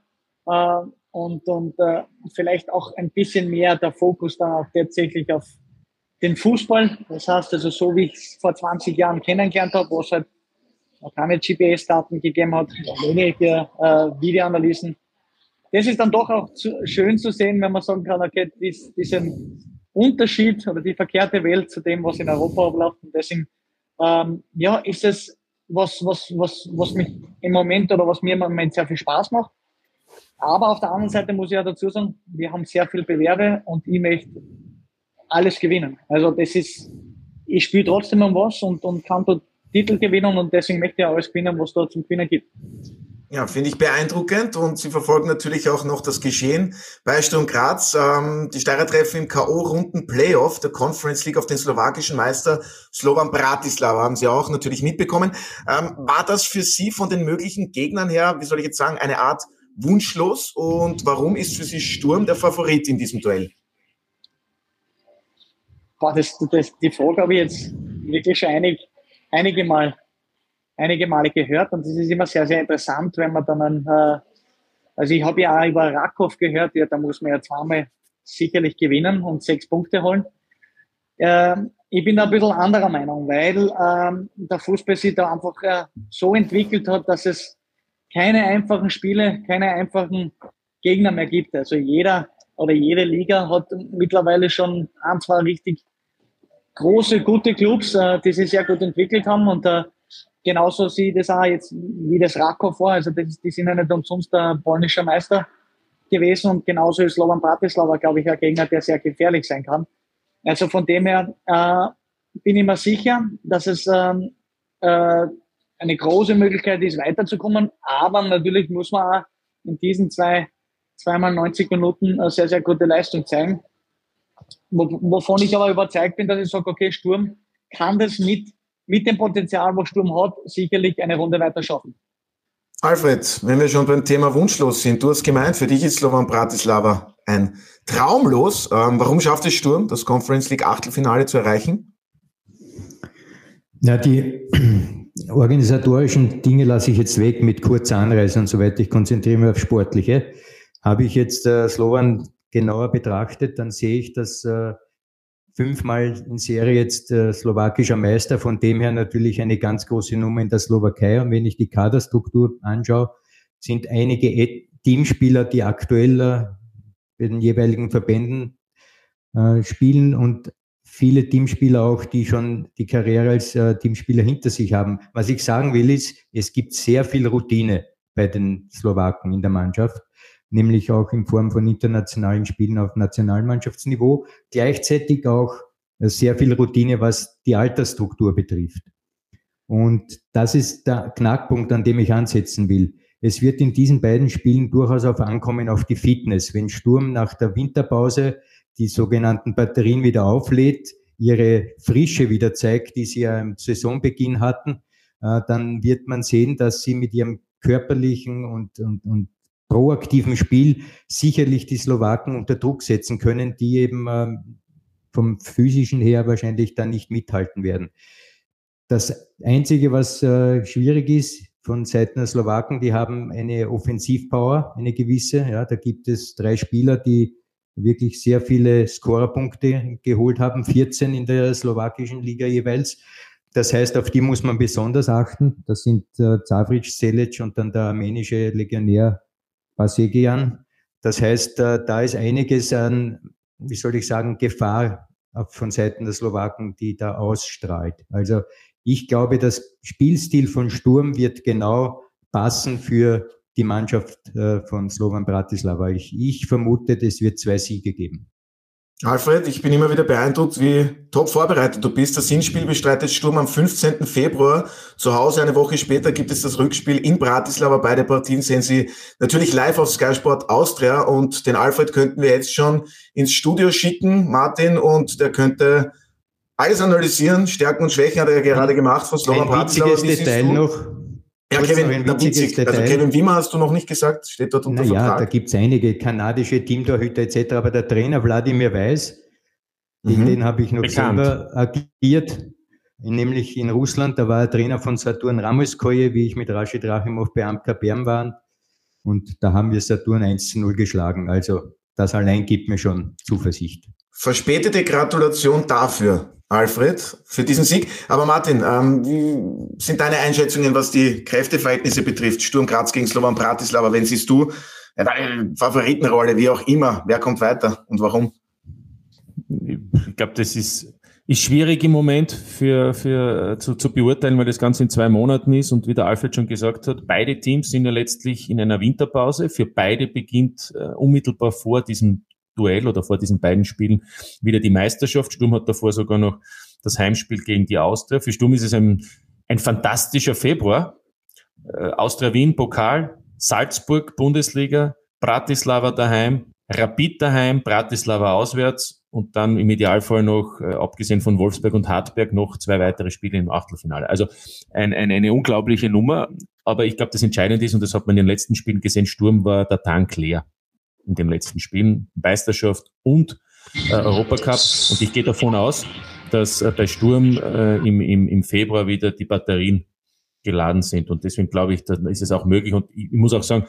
Äh, und und äh, vielleicht auch ein bisschen mehr der Fokus dann auch tatsächlich auf den Fußball. Das heißt also, so wie ich es vor zwanzig Jahren kennengelernt habe, wo es halt noch keine G P S-Daten gegeben hat, wenige äh, Videoanalysen. Das ist dann doch auch zu, schön zu sehen, wenn man sagen kann, okay, dies, diesen Unterschied oder die verkehrte Welt zu dem, was in Europa abläuft. Und deswegen, ähm, ja, ist es was, was, was, was mich im Moment oder was mir im Moment sehr viel Spaß macht. Aber auf der anderen Seite muss ich ja dazu sagen, wir haben sehr viel Bewerbe und ich möchte alles gewinnen. Also das ist, ich spiele trotzdem um was und, und kann dort Titel gewinnen und deswegen möchte ich alles gewinnen, was dort zum Gewinner gibt. Ja, finde ich beeindruckend und Sie verfolgen natürlich auch noch das Geschehen bei Sturm Graz. Ähm, die Steirer treffen im K O-Runden-Playoff der Conference League auf den slowakischen Meister Slovan Bratislava, haben Sie auch natürlich mitbekommen. Ähm, war das für Sie von den möglichen Gegnern her, wie soll ich jetzt sagen, eine Art wunschlos und warum ist für Sie Sturm der Favorit in diesem Duell? Boah, das, das, die Frage habe ich jetzt wirklich schon einig, einige Mal einige Male gehört und das ist immer sehr, sehr interessant, wenn man dann, einen, äh, also ich habe ja auch über Raków gehört, ja, da muss man ja zweimal sicherlich gewinnen und sechs Punkte holen. Ähm, ich bin da ein bisschen anderer Meinung, weil ähm, der Fußball sich da einfach äh, so entwickelt hat, dass es keine einfachen Spiele, keine einfachen Gegner mehr gibt. Also jeder oder jede Liga hat mittlerweile schon ein, zwei richtig große, gute Clubs, äh, die sich sehr gut entwickelt haben und äh, genauso sehe ich das auch jetzt wie das Rakow vor. Also das, die sind ja nicht umsonst der polnische Meister gewesen und genauso ist Slovan Bratislava, glaube ich, ein Gegner, der sehr gefährlich sein kann. Also von dem her äh, bin ich mir sicher, dass es ähm, äh, eine große Möglichkeit ist, weiterzukommen. Aber natürlich muss man auch in diesen zwei, zweimal neunzig Minuten eine sehr, sehr gute Leistung zeigen. Wovon ich aber überzeugt bin, dass ich sage, okay, Sturm kann das mit mit dem Potenzial, was Sturm hat, sicherlich eine Runde weiter schaffen. Alfred, wenn wir schon beim Thema wunschlos sind, du hast gemeint, für dich ist Slovan Bratislava ein Traumlos. Ähm, warum schafft es Sturm, das Conference League Achtelfinale zu erreichen? Ja, die organisatorischen Dinge lasse ich jetzt weg mit kurz anreißen und so weiter. Ich konzentriere mich auf Sportliche. Habe ich jetzt äh, Slovan genauer betrachtet, dann sehe ich, dass äh, fünfmal in Serie jetzt äh, slowakischer Meister, von dem her natürlich eine ganz große Nummer in der Slowakei. Und wenn ich die Kaderstruktur anschaue, sind einige e- Teamspieler, die aktuell äh, bei den jeweiligen Verbänden äh, spielen und viele Teamspieler auch, die schon die Karriere als äh, Teamspieler hinter sich haben. Was ich sagen will ist, es gibt sehr viel Routine bei den Slowaken in der Mannschaft, nämlich auch in Form von internationalen Spielen auf Nationalmannschaftsniveau, gleichzeitig auch sehr viel Routine, was die Altersstruktur betrifft. Und das ist der Knackpunkt, an dem ich ansetzen will. Es wird in diesen beiden Spielen durchaus auf Ankommen auf die Fitness. Wenn Sturm nach der Winterpause die sogenannten Batterien wieder auflädt, ihre Frische wieder zeigt, die sie ja im Saisonbeginn hatten, dann wird man sehen, dass sie mit ihrem körperlichen und, und, und proaktiven Spiel sicherlich die Slowaken unter Druck setzen können, die eben ähm, vom physischen her wahrscheinlich dann nicht mithalten werden. Das Einzige, was äh, schwierig ist von Seiten der Slowaken, die haben eine Offensivpower, eine gewisse. Ja, da gibt es drei Spieler, die wirklich sehr viele Scorerpunkte geholt haben, vierzehn in der slowakischen Liga jeweils. Das heißt, auf die muss man besonders achten. Das sind äh, Zavrich, Selic und dann der armenische Legionär Basegian. Das heißt, da ist einiges an, wie soll ich sagen, Gefahr von Seiten der Slowaken, die da ausstrahlt. Also ich glaube, das Spielstil von Sturm wird genau passen für die Mannschaft von Slovan Bratislava. Ich, ich vermute, es wird zwei Siege geben. Alfred, ich bin immer wieder beeindruckt, wie top vorbereitet du bist. Das Hinspiel bestreitet Sturm am fünfzehnten Februar zu Hause. Eine Woche später gibt es das Rückspiel in Bratislava. Beide Partien sehen Sie natürlich live auf Sky Sport Austria. Und den Alfred könnten wir jetzt schon ins Studio schicken, Martin. Und der könnte alles analysieren. Stärken und Schwächen hat er ja gerade gemacht von Slovan Bratislava. Ein witziges Detail noch. Ja, Kevin, noch Detail. Also Kevin Wimmer hast du noch nicht gesagt, steht dort unter naja, Vertrag. Ja, da gibt es einige kanadische Teamtorhüter et cetera, aber der Trainer Wladimir Weiß Gegen mhm. den habe ich noch Bekannt. selber agiert, nämlich in Russland. Da war er Trainer von Saturn Ramoskoje, wie ich mit Rashid Rachimov bei Amka Bern war. Und da haben wir Saturn eins zu null geschlagen. Also das allein gibt mir schon Zuversicht. Verspätete Gratulation dafür, Alfred, für diesen Sieg. Aber Martin, ähm, wie sind deine Einschätzungen, was die Kräfteverhältnisse betrifft? Sturm Graz gegen Slovan Bratislava, wen siehst du? Favoritenrolle, wie auch immer. Wer kommt weiter und warum? Ich glaube, das ist, ist schwierig im Moment für, für, zu, zu beurteilen, weil das Ganze in zwei Monaten ist. Und wie der Alfred schon gesagt hat, beide Teams sind ja letztlich in einer Winterpause. Für beide beginnt äh, unmittelbar vor diesem Duell oder vor diesen beiden Spielen wieder die Meisterschaft. Sturm hat davor sogar noch das Heimspiel gegen die Austria. Für Sturm ist es ein, ein fantastischer Februar. Äh, Austria Wien, Pokal, Salzburg, Bundesliga, Bratislava daheim, Rapid daheim, Bratislava auswärts. Und dann im Idealfall noch, äh, abgesehen von Wolfsberg und Hartberg, noch zwei weitere Spiele im Achtelfinale. Also ein, ein, eine unglaubliche Nummer. Aber ich glaube, das Entscheidende ist, und das hat man in den letzten Spielen gesehen, Sturm war der Tank leer in den letzten Spielen. Meisterschaft und äh, Europacup. Und ich gehe davon aus, dass äh, bei Sturm äh, im, im, im Februar wieder die Batterien geladen sind. Und deswegen glaube ich, dann ist es auch möglich. Und ich, ich muss auch sagen,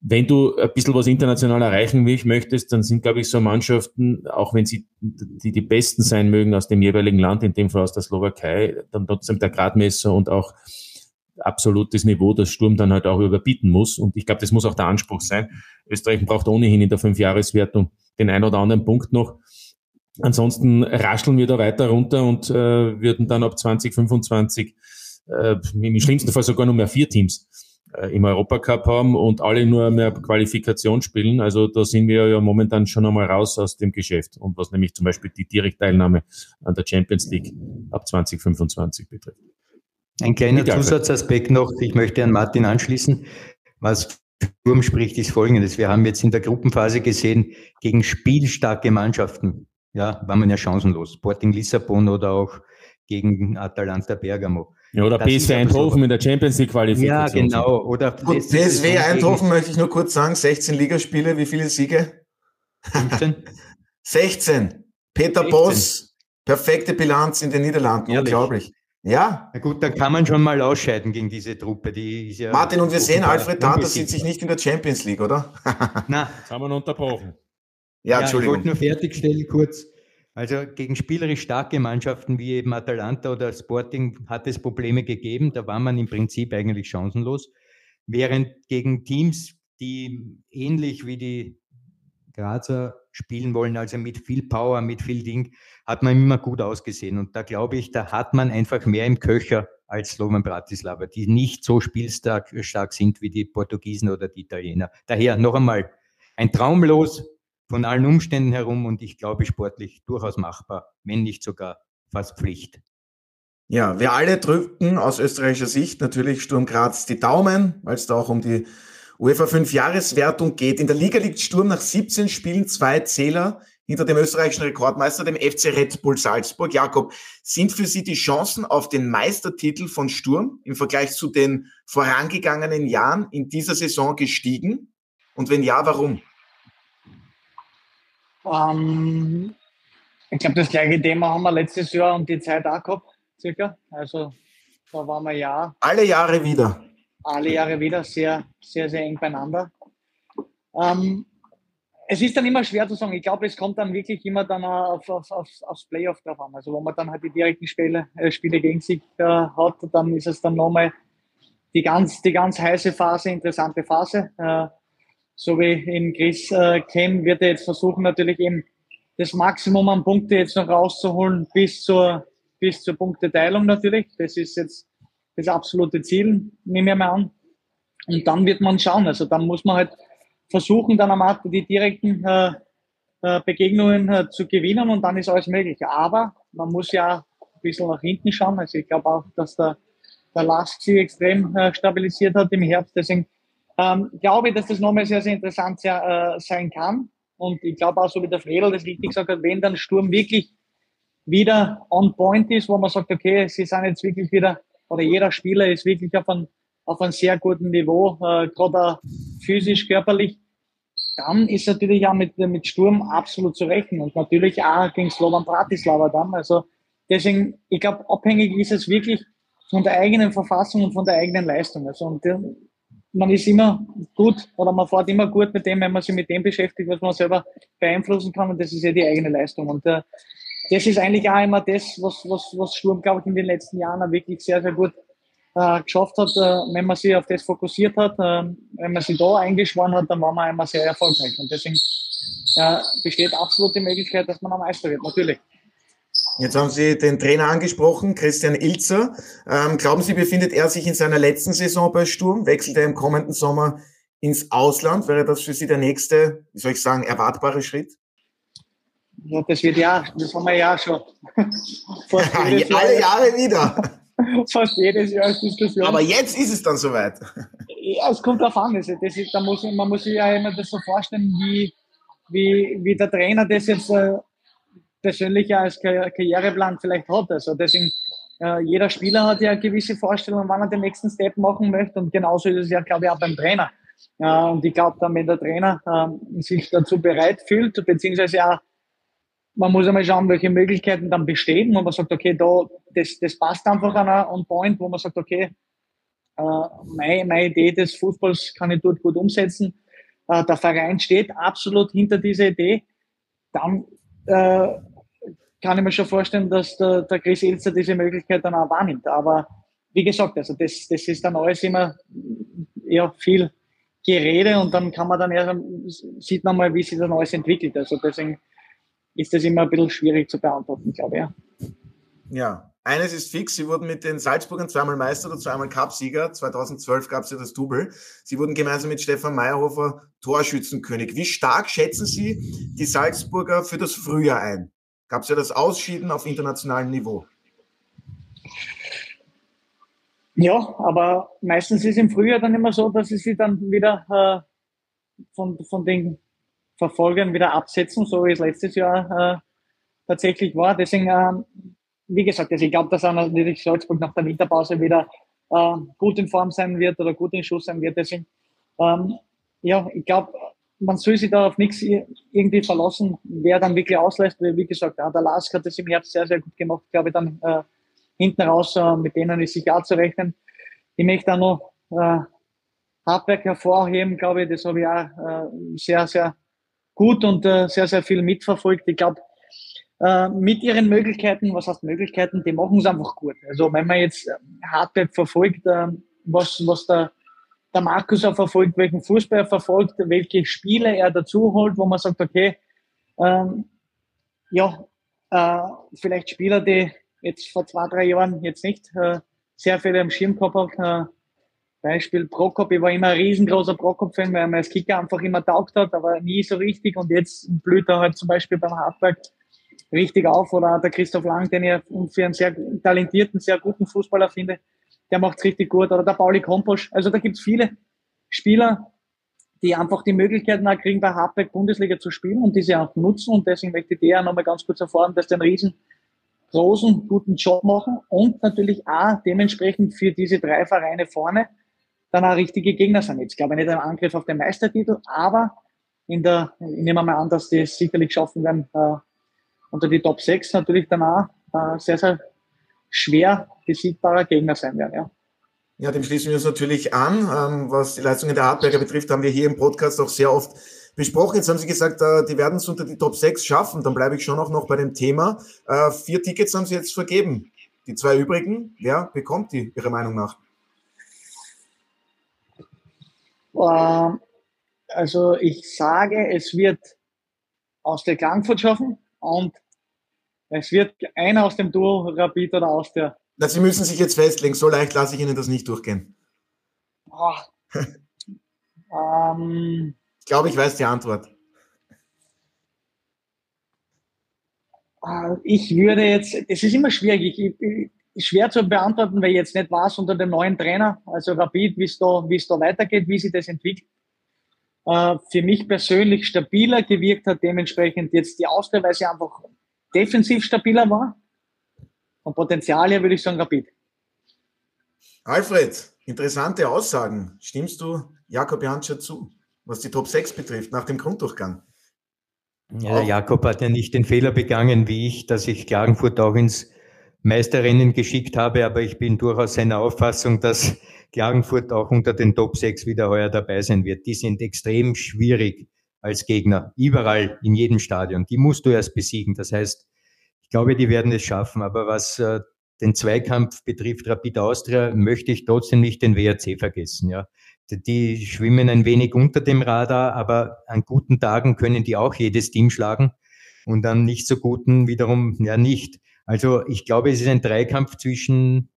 wenn du ein bisschen was international erreichen möchtest, dann sind, glaube ich, so Mannschaften, auch wenn sie die, die Besten sein mögen aus dem jeweiligen Land, in dem Fall aus der Slowakei, dann trotzdem der Gradmesser und auch absolutes Niveau, das Sturm dann halt auch überbieten muss. Und ich glaube, das muss auch der Anspruch sein. Österreich braucht ohnehin in der Fünfjahreswertung den einen oder anderen Punkt noch. Ansonsten rascheln wir da weiter runter und äh, würden dann ab zwanzig fünfundzwanzig äh, im schlimmsten Fall sogar noch mehr vier Teams im Europacup haben und alle nur mehr Qualifikation spielen. Also da sind wir ja momentan schon einmal raus aus dem Geschäft. Und was nämlich zum Beispiel die Direktteilnahme an der Champions League ab zwanzig fünfundzwanzig betrifft. Ein kleiner Zusatzaspekt noch, ich möchte an Martin anschließen. Was Sturm spricht, ist Folgendes. Wir haben jetzt in der Gruppenphase gesehen, gegen spielstarke Mannschaften, ja, war man ja chancenlos. Sporting Lissabon oder auch gegen Atalanta Bergamo. Ja, oder das P S V Eindhoven so in der Champions League Qualifikation. Ja, genau. Oder Gut, P S V Eindhoven möchte ich nur kurz sagen, sechzehn Ligaspiele, wie viele Siege? fünfzehn sechzehn Peter sechzehn Bosz, perfekte Bilanz in den Niederlanden, Ehrlich? unglaublich. Ja. Na gut, dann kann man schon mal ausscheiden gegen diese Truppe. Die ist ja Martin, und wir sehen, Alfred Tater sitzt sich nicht in der Champions League, oder? Nein. Das haben wir noch unterbrochen. Ja, Entschuldigung. Ja, ich wollte nur fertigstellen kurz. Also gegen spielerisch starke Mannschaften wie eben Atalanta oder Sporting hat es Probleme gegeben. Da war man im Prinzip eigentlich chancenlos. Während gegen Teams, die ähnlich wie die Grazer spielen wollen, also mit viel Power, mit viel Ding, hat man immer gut ausgesehen. Und da glaube ich, da hat man einfach mehr im Köcher als Slovan Bratislava, die nicht so spielstark stark sind wie die Portugiesen oder die Italiener. Daher noch einmal ein Traumlos von allen Umständen herum und ich glaube sportlich durchaus machbar, wenn nicht sogar fast Pflicht. Ja, wir alle drücken aus österreichischer Sicht natürlich Sturm Graz die Daumen, weil es da auch um die UEFA Fünfjahreswertung geht. In der Liga liegt Sturm nach siebzehn Spielen zwei Zähler hinter dem österreichischen Rekordmeister, dem F C Red Bull Salzburg. Jakob, sind für Sie die Chancen auf den Meistertitel von Sturm im Vergleich zu den vorangegangenen Jahren in dieser Saison gestiegen? Und wenn ja, warum? Ähm, ich glaube, das gleiche Thema haben wir letztes Jahr um die Zeit auch gehabt, circa. Also da waren wir ja... Alle Jahre wieder. Alle Jahre wieder, sehr, sehr, sehr eng beieinander. Ähm, es ist dann immer schwer zu sagen. Ich glaube, es kommt dann wirklich immer dann auf, auf, auf, aufs Playoff drauf an. Also wenn man dann halt die direkten Spiele, äh, Spiele gegen sich äh, hat, dann ist es dann nochmal die ganz, die ganz heiße Phase, interessante Phase. Äh, So wie in Chris äh, Kem wird er jetzt versuchen, natürlich eben das Maximum an Punkte jetzt noch rauszuholen bis zur, bis zur Punkteteilung natürlich. Das ist jetzt das absolute Ziel, nehme ich mal an. Und dann wird man schauen. Also dann muss man halt versuchen, dann am Ende die direkten äh, äh, Begegnungen äh, zu gewinnen und dann ist alles möglich. Aber man muss ja ein bisschen nach hinten schauen. Also ich glaube auch, dass der, der L A S K sich extrem äh, stabilisiert hat im Herbst. Deswegen Ähm, glaube, dass das nochmal sehr, sehr interessant sehr, äh, sein kann. Und ich glaube auch, so wie der Fredl das richtig gesagt hat, wenn dann Sturm wirklich wieder on point ist, wo man sagt, okay, sie sind jetzt wirklich wieder, oder jeder Spieler ist wirklich auf einem auf ein sehr guten Niveau, äh, gerade physisch, körperlich, dann ist natürlich auch mit, mit Sturm absolut zu rechnen und natürlich auch gegen Slovan Bratislava dann. Also deswegen, ich glaube, abhängig ist es wirklich von der eigenen Verfassung und von der eigenen Leistung. Also und man ist immer gut oder man fährt immer gut mit dem, wenn man sich mit dem beschäftigt, was man selber beeinflussen kann, und das ist ja die eigene Leistung. Und äh, das ist eigentlich auch immer das, was, was, was Sturm, glaube ich, in den letzten Jahren wirklich sehr, sehr gut äh, geschafft hat. Äh, wenn man sich auf das fokussiert hat, äh, wenn man sich da eingeschworen hat, dann war man einmal sehr erfolgreich. Und deswegen äh, besteht absolut die Möglichkeit, dass man am Meister wird, natürlich. Jetzt haben Sie den Trainer angesprochen, Christian Ilzer. Ähm, glauben Sie, befindet er sich in seiner letzten Saison bei Sturm? Wechselt er im kommenden Sommer ins Ausland? Wäre das für Sie der nächste, wie soll ich sagen, erwartbare Schritt? Ja, das wird ja, das haben wir ja schon. Jahr, alle Jahre wieder. Fast jedes Jahr ist Diskussion. Aber jetzt ist es dann soweit. Ja, es kommt darauf an. Das ist, da muss, man muss sich ja immer das so vorstellen, wie, wie, wie der Trainer das jetzt äh, persönlich ja als Karriereplan vielleicht hat. Also deswegen, äh, jeder Spieler hat ja gewisse Vorstellungen, wann er den nächsten Step machen möchte, und genauso ist es ja, glaube ich, auch beim Trainer. Äh, und ich glaube dann, wenn der Trainer äh, sich dazu bereit fühlt, beziehungsweise ja, man muss einmal schauen, welche Möglichkeiten dann bestehen, wo man sagt, okay, da, das, das passt einfach an einen Point, wo man sagt, okay, äh, meine, meine Idee des Fußballs kann ich dort gut umsetzen. Äh, der Verein steht absolut hinter dieser Idee. Dann äh, kann ich mir schon vorstellen, dass der, der Chris Ilzer diese Möglichkeit dann auch wahrnimmt. Aber wie gesagt, also das, das ist dann alles immer eher viel Gerede, und dann kann man dann erst, sieht man mal, wie sich dann alles entwickelt. Also deswegen ist das immer ein bisschen schwierig zu beantworten, glaube ich. Ja. ja, eines ist fix, Sie wurden mit den Salzburgern zweimal Meister oder zweimal Cupsieger. zweitausendzwölf gab es ja das Double. Sie wurden gemeinsam mit Stefan Meyerhofer Torschützenkönig. Wie stark schätzen Sie die Salzburger für das Frühjahr ein? Gab es ja das Ausscheiden auf internationalem Niveau? Ja, aber meistens ist im Frühjahr dann immer so, dass sie sich dann wieder äh, von, von den Verfolgern wieder absetzen, so wie es letztes Jahr äh, tatsächlich war. Deswegen, ähm, wie gesagt, also ich glaube, dass auch natürlich Salzburg nach der Winterpause wieder äh, gut in Form sein wird oder gut in Schuss sein wird. Deswegen, ähm, ja, ich glaube, man soll sich da auf nichts irgendwie verlassen, wer dann wirklich auslässt. Wie gesagt, ja, der LASK hat das im Herbst sehr, sehr gut gemacht. Glaube ich, dann äh, hinten raus, äh, mit denen ist sich ja zu rechnen. Ich möchte da noch äh, Hartberg hervorheben, glaube ich. Das habe ich auch äh, sehr, sehr gut und äh, sehr, sehr viel mitverfolgt. Ich glaube, äh, mit ihren Möglichkeiten, was heißt Möglichkeiten, die machen es einfach gut. Also wenn man jetzt äh, Hartberg verfolgt, äh, was, was der, der Markus auch verfolgt, welchen Fußball er verfolgt, welche Spiele er dazu holt, wo man sagt, okay, äh, ja, äh, vielleicht Spieler, die jetzt vor zwei, drei Jahren jetzt nicht äh, sehr viele am Schirm gehabt haben, äh, Beispiel Prokop, ich war immer ein riesengroßer Prokop-Fan, weil er mir als Kicker einfach immer taugt hat, aber nie so richtig, und jetzt blüht er halt zum Beispiel beim Hartberg richtig auf, oder der Christoph Lang, den ich für einen sehr talentierten, sehr guten Fußballer finde, der macht's richtig gut, oder der Pauli Komposch. Also da gibt's viele Spieler, die einfach die Möglichkeiten auch kriegen, bei Hartberg Bundesliga zu spielen und diese auch nutzen, und deswegen möchte ich dir auch nochmal ganz kurz erfahren, dass die einen riesen großen, guten Job machen und natürlich auch dementsprechend für diese drei Vereine vorne dann auch richtige Gegner sind. Jetzt glaube ich nicht einen Angriff auf den Meistertitel, aber in der, ich nehme mal an, dass die es sicherlich schaffen werden, äh, unter die Top sechs natürlich danach äh, sehr, sehr schwer besiegbare Gegner sein werden. Ja. Ja, dem schließen wir uns natürlich an. Ähm, was die Leistungen der Hartberger betrifft, haben wir hier im Podcast auch sehr oft besprochen. Jetzt haben Sie gesagt, äh, die werden es unter die Top sechs schaffen. Dann bleibe ich schon auch noch bei dem Thema. Äh, vier Tickets haben Sie jetzt vergeben. Die zwei übrigen, wer bekommt die, Ihrer Meinung nach? Also ich sage, es wird aus der Klagenfurt schaffen und es wird einer aus dem Duo Rapid oder aus der... Na, Sie müssen sich jetzt festlegen, so leicht lasse ich Ihnen das nicht durchgehen. Oh. ähm, ich glaube, ich weiß die Antwort. Ich würde jetzt, es ist immer schwierig, ich, ich, schwer zu beantworten, weil ich jetzt nicht weiß unter dem neuen Trainer, also Rapid, wie es da, wie es da weitergeht, wie sich das entwickelt. Äh, für mich persönlich stabiler gewirkt hat, dementsprechend jetzt die Austria, weil sie einfach defensiv stabiler war. Und Potenzial hier würde ich sagen Rapid. Alfred, interessante Aussagen. Stimmst du Jakob Jantscher zu? was die Top sechs betrifft, nach dem Grunddurchgang. Ja, auch. Jakob hat ja nicht den Fehler begangen, wie ich, dass ich Klagenfurt auch ins Meisterrennen geschickt habe, aber ich bin durchaus seiner Auffassung, dass Klagenfurt auch unter den Top sechs wieder heuer dabei sein wird. Die sind extrem schwierig als Gegner, überall, in jedem Stadion. Die musst du erst besiegen, das heißt, ich glaube, die werden es schaffen, aber was äh, den Zweikampf betrifft, Rapid Austria, möchte ich trotzdem nicht den W A C vergessen, ja. Die schwimmen ein wenig unter dem Radar, aber an guten Tagen können die auch jedes Team schlagen und an nicht so guten wiederum ja nicht. Also ich glaube, es ist ein Dreikampf zwischen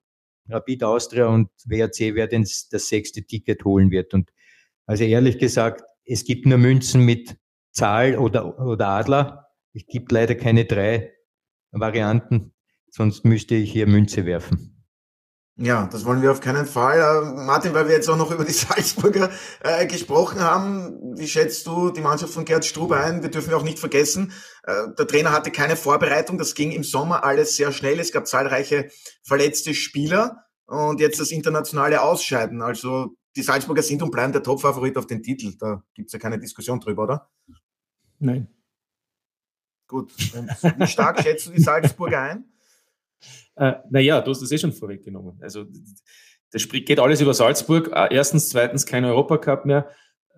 Rapid Austria und W A C, wer denn das sechste Ticket holen wird. Und also ehrlich gesagt, es gibt nur Münzen mit Zahl oder, oder Adler. Es gibt leider keine drei Varianten, sonst müsste ich hier Münze werfen. Ja, das wollen wir auf keinen Fall. Äh, Martin, weil wir jetzt auch noch über die Salzburger äh, gesprochen haben, wie schätzt du die Mannschaft von Gerd Strub ein? Wir dürfen auch nicht vergessen, äh, der Trainer hatte keine Vorbereitung, das ging im Sommer alles sehr schnell, es gab zahlreiche verletzte Spieler und jetzt das internationale Ausscheiden. Also die Salzburger sind und bleiben der Top-Favorit auf den Titel, da gibt's ja keine Diskussion drüber, oder? Nein. Gut, wie stark schätzt du die Salzburger ein? Äh, naja, du hast das eh schon vorweggenommen. Also, das geht alles über Salzburg. Erstens, zweitens, kein Europacup mehr.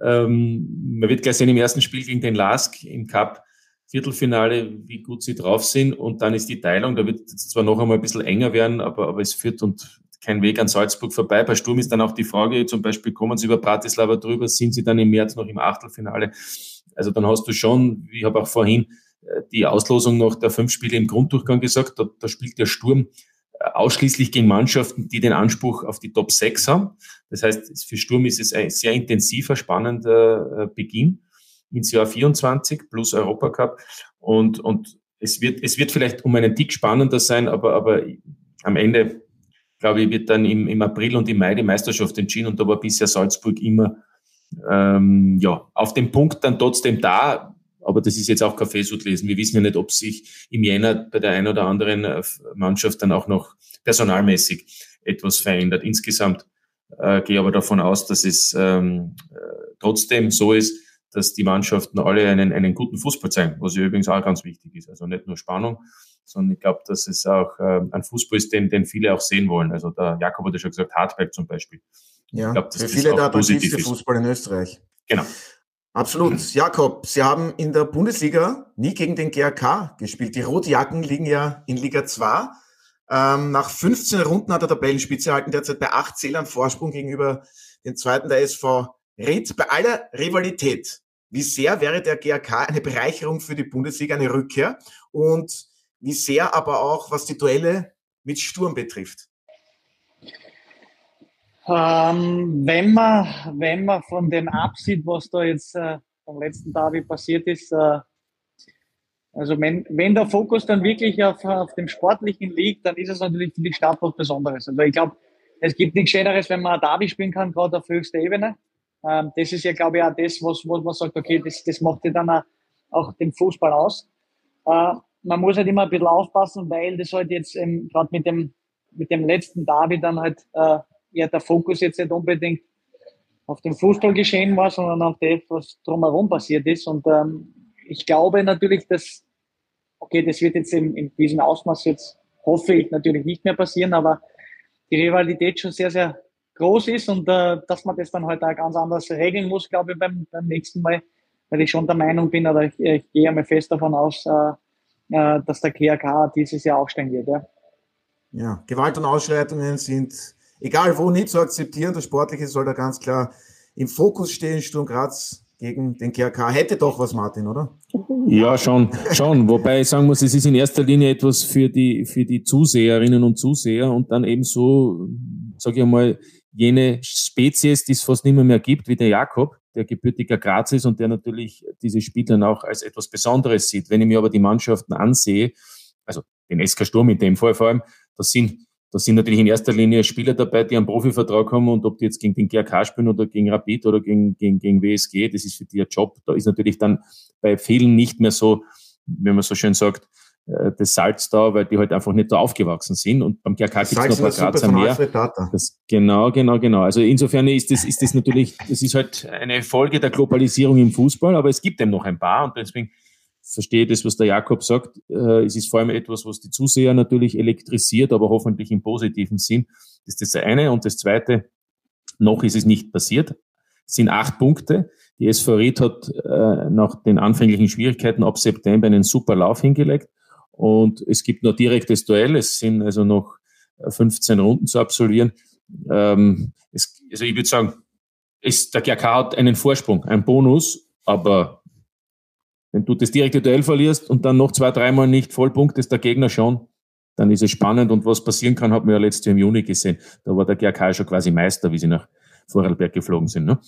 Ähm, man wird gleich sehen im ersten Spiel gegen den L A S K im Cup, Viertelfinale, wie gut sie drauf sind. Und dann ist die Teilung, da wird es zwar noch einmal ein bisschen enger werden, aber, aber es führt und kein Weg an Salzburg vorbei. Bei Sturm ist dann auch die Frage, zum Beispiel kommen sie über Bratislava drüber, sind sie dann im März noch im Achtelfinale? Also, dann hast du schon, wie ich habe auch vorhin die Auslosung nach der fünf Spiele im Grunddurchgang gesagt, da, da spielt der Sturm ausschließlich gegen Mannschaften, die den Anspruch auf die Top sechs haben. Das heißt, für Sturm ist es ein sehr intensiver, spannender Beginn ins Jahr vierundzwanzig plus Europacup. Und, und es wird, es wird vielleicht um einen Tick spannender sein, aber, aber am Ende, glaube ich, wird dann im, im April und im Mai die Meisterschaft entschieden und da war bisher Salzburg immer, ähm, ja, auf dem Punkt dann trotzdem da. Aber das ist jetzt auch Kaffeesudlesen. Wir wissen ja nicht, ob sich im Jänner bei der einen oder anderen Mannschaft dann auch noch personalmäßig etwas verändert. Insgesamt äh, gehe ich aber davon aus, dass es ähm, äh, trotzdem so ist, dass die Mannschaften alle einen, einen guten Fußball zeigen, was ja übrigens auch ganz wichtig ist. Also nicht nur Spannung, sondern ich glaube, dass es auch äh, ein Fußball ist, den, den viele auch sehen wollen. Also der Jakob hat ja schon gesagt, Hartberg zum Beispiel. Ja, ich glaub, dass für viele der attraktivste Fußball in Österreich. Genau. Absolut. Jakob, Sie haben in der Bundesliga nie gegen den G A K gespielt. Die Rotjacken liegen ja in Liga zwei. Ähm, nach fünfzehn Runden hat er Tabellenspitze erhalten, derzeit bei acht Zählern Vorsprung gegenüber den zweiten der S V Ried. Bei aller Rivalität, wie sehr wäre der G A K eine Bereicherung für die Bundesliga, eine Rückkehr? Und wie sehr aber auch, was die Duelle mit Sturm betrifft? Ähm, wenn man, wenn man von dem absieht, was da jetzt äh, am letzten Derby passiert ist, äh, also wenn, wenn der Fokus dann wirklich auf, auf dem Sportlichen liegt, dann ist es natürlich für die Stadt was Besonderes. Also ich glaube, es gibt nichts Schöneres, wenn man ein Derby spielen kann, gerade auf höchster Ebene. Ähm, das ist ja, glaube ich, auch das, was, was man sagt, okay, das, das macht ja dann auch, auch den Fußball aus. Äh, man muss halt immer ein bisschen aufpassen, weil das halt jetzt ähm, gerade mit dem, mit dem letzten Derby dann halt, äh, ja, der Fokus jetzt nicht unbedingt auf dem Fußball geschehen war, sondern auf das, was drumherum passiert ist. Und ähm, ich glaube natürlich, dass, okay, das wird jetzt in, in diesem Ausmaß jetzt, hoffe ich, natürlich nicht mehr passieren, aber die Rivalität schon sehr, sehr groß ist und äh, dass man das dann halt auch ganz anders regeln muss, glaube ich, beim, beim nächsten Mal, weil ich schon der Meinung bin, oder ich, ich gehe einmal fest davon aus, äh, äh, dass der G A K dieses Jahr aufsteigen wird. Ja, ja, Gewalt und Ausschreitungen sind egal wo, nicht zu akzeptieren. Das Sportliche soll da ganz klar im Fokus stehen. Sturm Graz gegen den G A K. Hätte doch was, Martin, oder? Ja, schon, schon. Wobei ich sagen muss, es ist in erster Linie etwas für die, für die Zuseherinnen und Zuseher und dann eben so, sage ich mal, jene Spezies, die es fast nicht mehr, mehr gibt, wie der Jakob, der gebürtiger Graz ist und der natürlich diese Spiele dann auch als etwas Besonderes sieht. Wenn ich mir aber die Mannschaften ansehe, also den S K Sturm in dem Fall vor allem, das sind Da sind natürlich in erster Linie Spieler dabei, die einen Profivertrag haben und ob die jetzt gegen den G A K spielen oder gegen Rapid oder gegen, gegen, gegen W S G, das ist für die ein Job. Da ist natürlich dann bei vielen nicht mehr so, wenn man so schön sagt, äh, das Salz da, weil die halt einfach nicht da aufgewachsen sind. Und beim G A K gibt es noch ein paar Grazer mehr. Das, genau, genau, genau. Also insofern ist das, ist das natürlich, das ist halt eine Folge der Globalisierung im Fußball, aber es gibt eben noch ein paar. Und deswegen verstehe ich das, was der Jakob sagt. Äh, es ist vor allem etwas, was die Zuseher natürlich elektrisiert, aber hoffentlich im positiven Sinn. Das ist das eine. Und das zweite, noch ist es nicht passiert. Es sind acht Punkte. Die S V Ried hat äh, nach den anfänglichen Schwierigkeiten ab September einen super Lauf hingelegt. Und es gibt noch direktes Duell. Es sind also noch fünfzehn Runden zu absolvieren. Ähm, es, also ich würde sagen, es, der G A K hat einen Vorsprung, einen Bonus. Aber wenn du das direkte Duell verlierst und dann noch zwei, dreimal nicht vollpunktest, der Gegner schon, dann ist es spannend. Und was passieren kann, hat man ja letztes Jahr im Juni gesehen. Da war der G A K schon quasi Meister, wie sie nach Vorarlberg geflogen sind. Ne?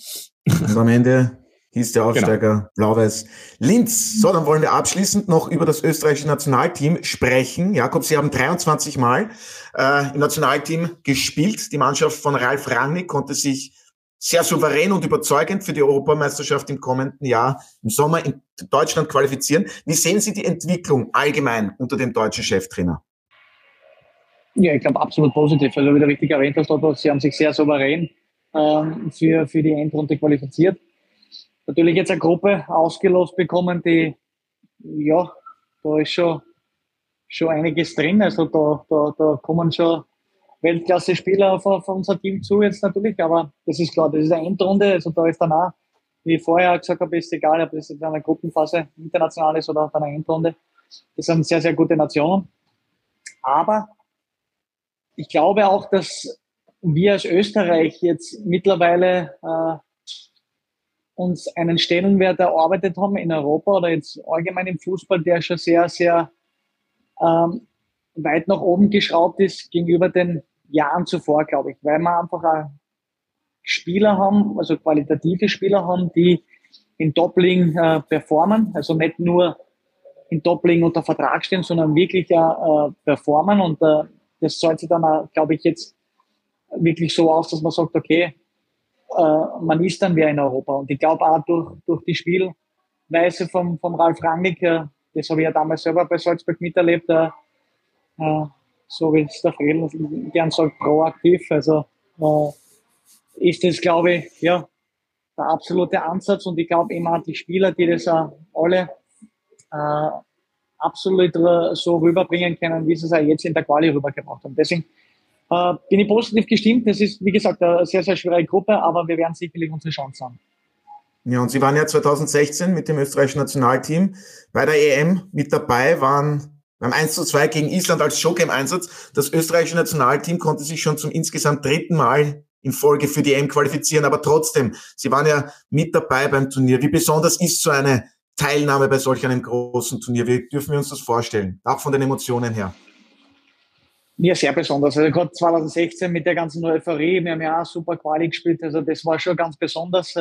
Und am Ende hieß der Aufsteiger genau. Blau-Weiß Linz. So, dann wollen wir abschließend noch über das österreichische Nationalteam sprechen. Jakob, Sie haben dreiundzwanzig Mal äh, im Nationalteam gespielt. Die Mannschaft von Ralf Rangnick konnte sich sehr souverän und überzeugend für die Europameisterschaft im kommenden Jahr im Sommer in Deutschland qualifizieren. Wie sehen Sie die Entwicklung allgemein unter dem deutschen Cheftrainer? Ja, ich glaube, absolut positiv. Also wie du richtig erwähnt hast, Otto, Sie haben sich sehr souverän ähm, für, für die Endrunde qualifiziert. Natürlich jetzt eine Gruppe ausgelost bekommen, die, ja, da ist schon, schon einiges drin. Also da, da, da kommen schon Weltklasse-Spieler auf, auf unser Team zu jetzt natürlich, aber das ist klar, das ist eine Endrunde. Also da ist danach, wie ich vorher gesagt habe, ist egal, ob das in einer Gruppenphase international ist oder auf einer Endrunde. Das sind sehr, sehr gute Nationen. Aber ich glaube auch, dass wir als Österreich jetzt mittlerweile äh, uns einen Stellenwert erarbeitet haben in Europa oder jetzt allgemein im Fußball, der schon sehr, sehr ähm, weit nach oben geschraubt ist gegenüber den Jahren zuvor, glaube ich. Weil wir einfach auch Spieler haben, also qualitative Spieler haben, die in Top-Ligen äh, performen. Also nicht nur in Top-Ligen unter Vertrag stehen, sondern wirklich äh, performen und äh, das zahlt sich dann auch, glaube ich, jetzt wirklich so aus, dass man sagt, okay, äh, man ist dann wer in Europa. Und ich glaube auch durch, durch die Spielweise vom, vom Ralf Rangnick, äh, das habe ich ja damals selber bei Salzburg miterlebt, äh, äh, so wie es der Fredl gern sagt, proaktiv. Also äh, ist das, glaube ich, ja, der absolute Ansatz. Und ich glaube immer die Spieler, die das auch alle äh, absolut so rüberbringen können, wie sie es auch jetzt in der Quali rübergebracht haben. Deswegen äh, bin ich positiv gestimmt. Das ist, wie gesagt, eine sehr, sehr schwere Gruppe, aber wir werden sicherlich unsere Chance haben. Ja, und Sie waren ja zwanzig sechzehn mit dem österreichischen Nationalteam bei der E M mit dabei, waren beim eins zu zwei gegen Island als Joker im Einsatz. Das österreichische Nationalteam konnte sich schon zum insgesamt dritten Mal in Folge für die E M qualifizieren, aber trotzdem, Sie waren ja mit dabei beim Turnier. Wie besonders ist so eine Teilnahme bei solch einem großen Turnier? Wie dürfen wir uns das vorstellen? Auch von den Emotionen her. Ja, sehr besonders. Also gerade zwanzig sechzehn mit der ganzen Euphorie, wir haben ja auch super Quali gespielt. Also das war schon ganz besonders.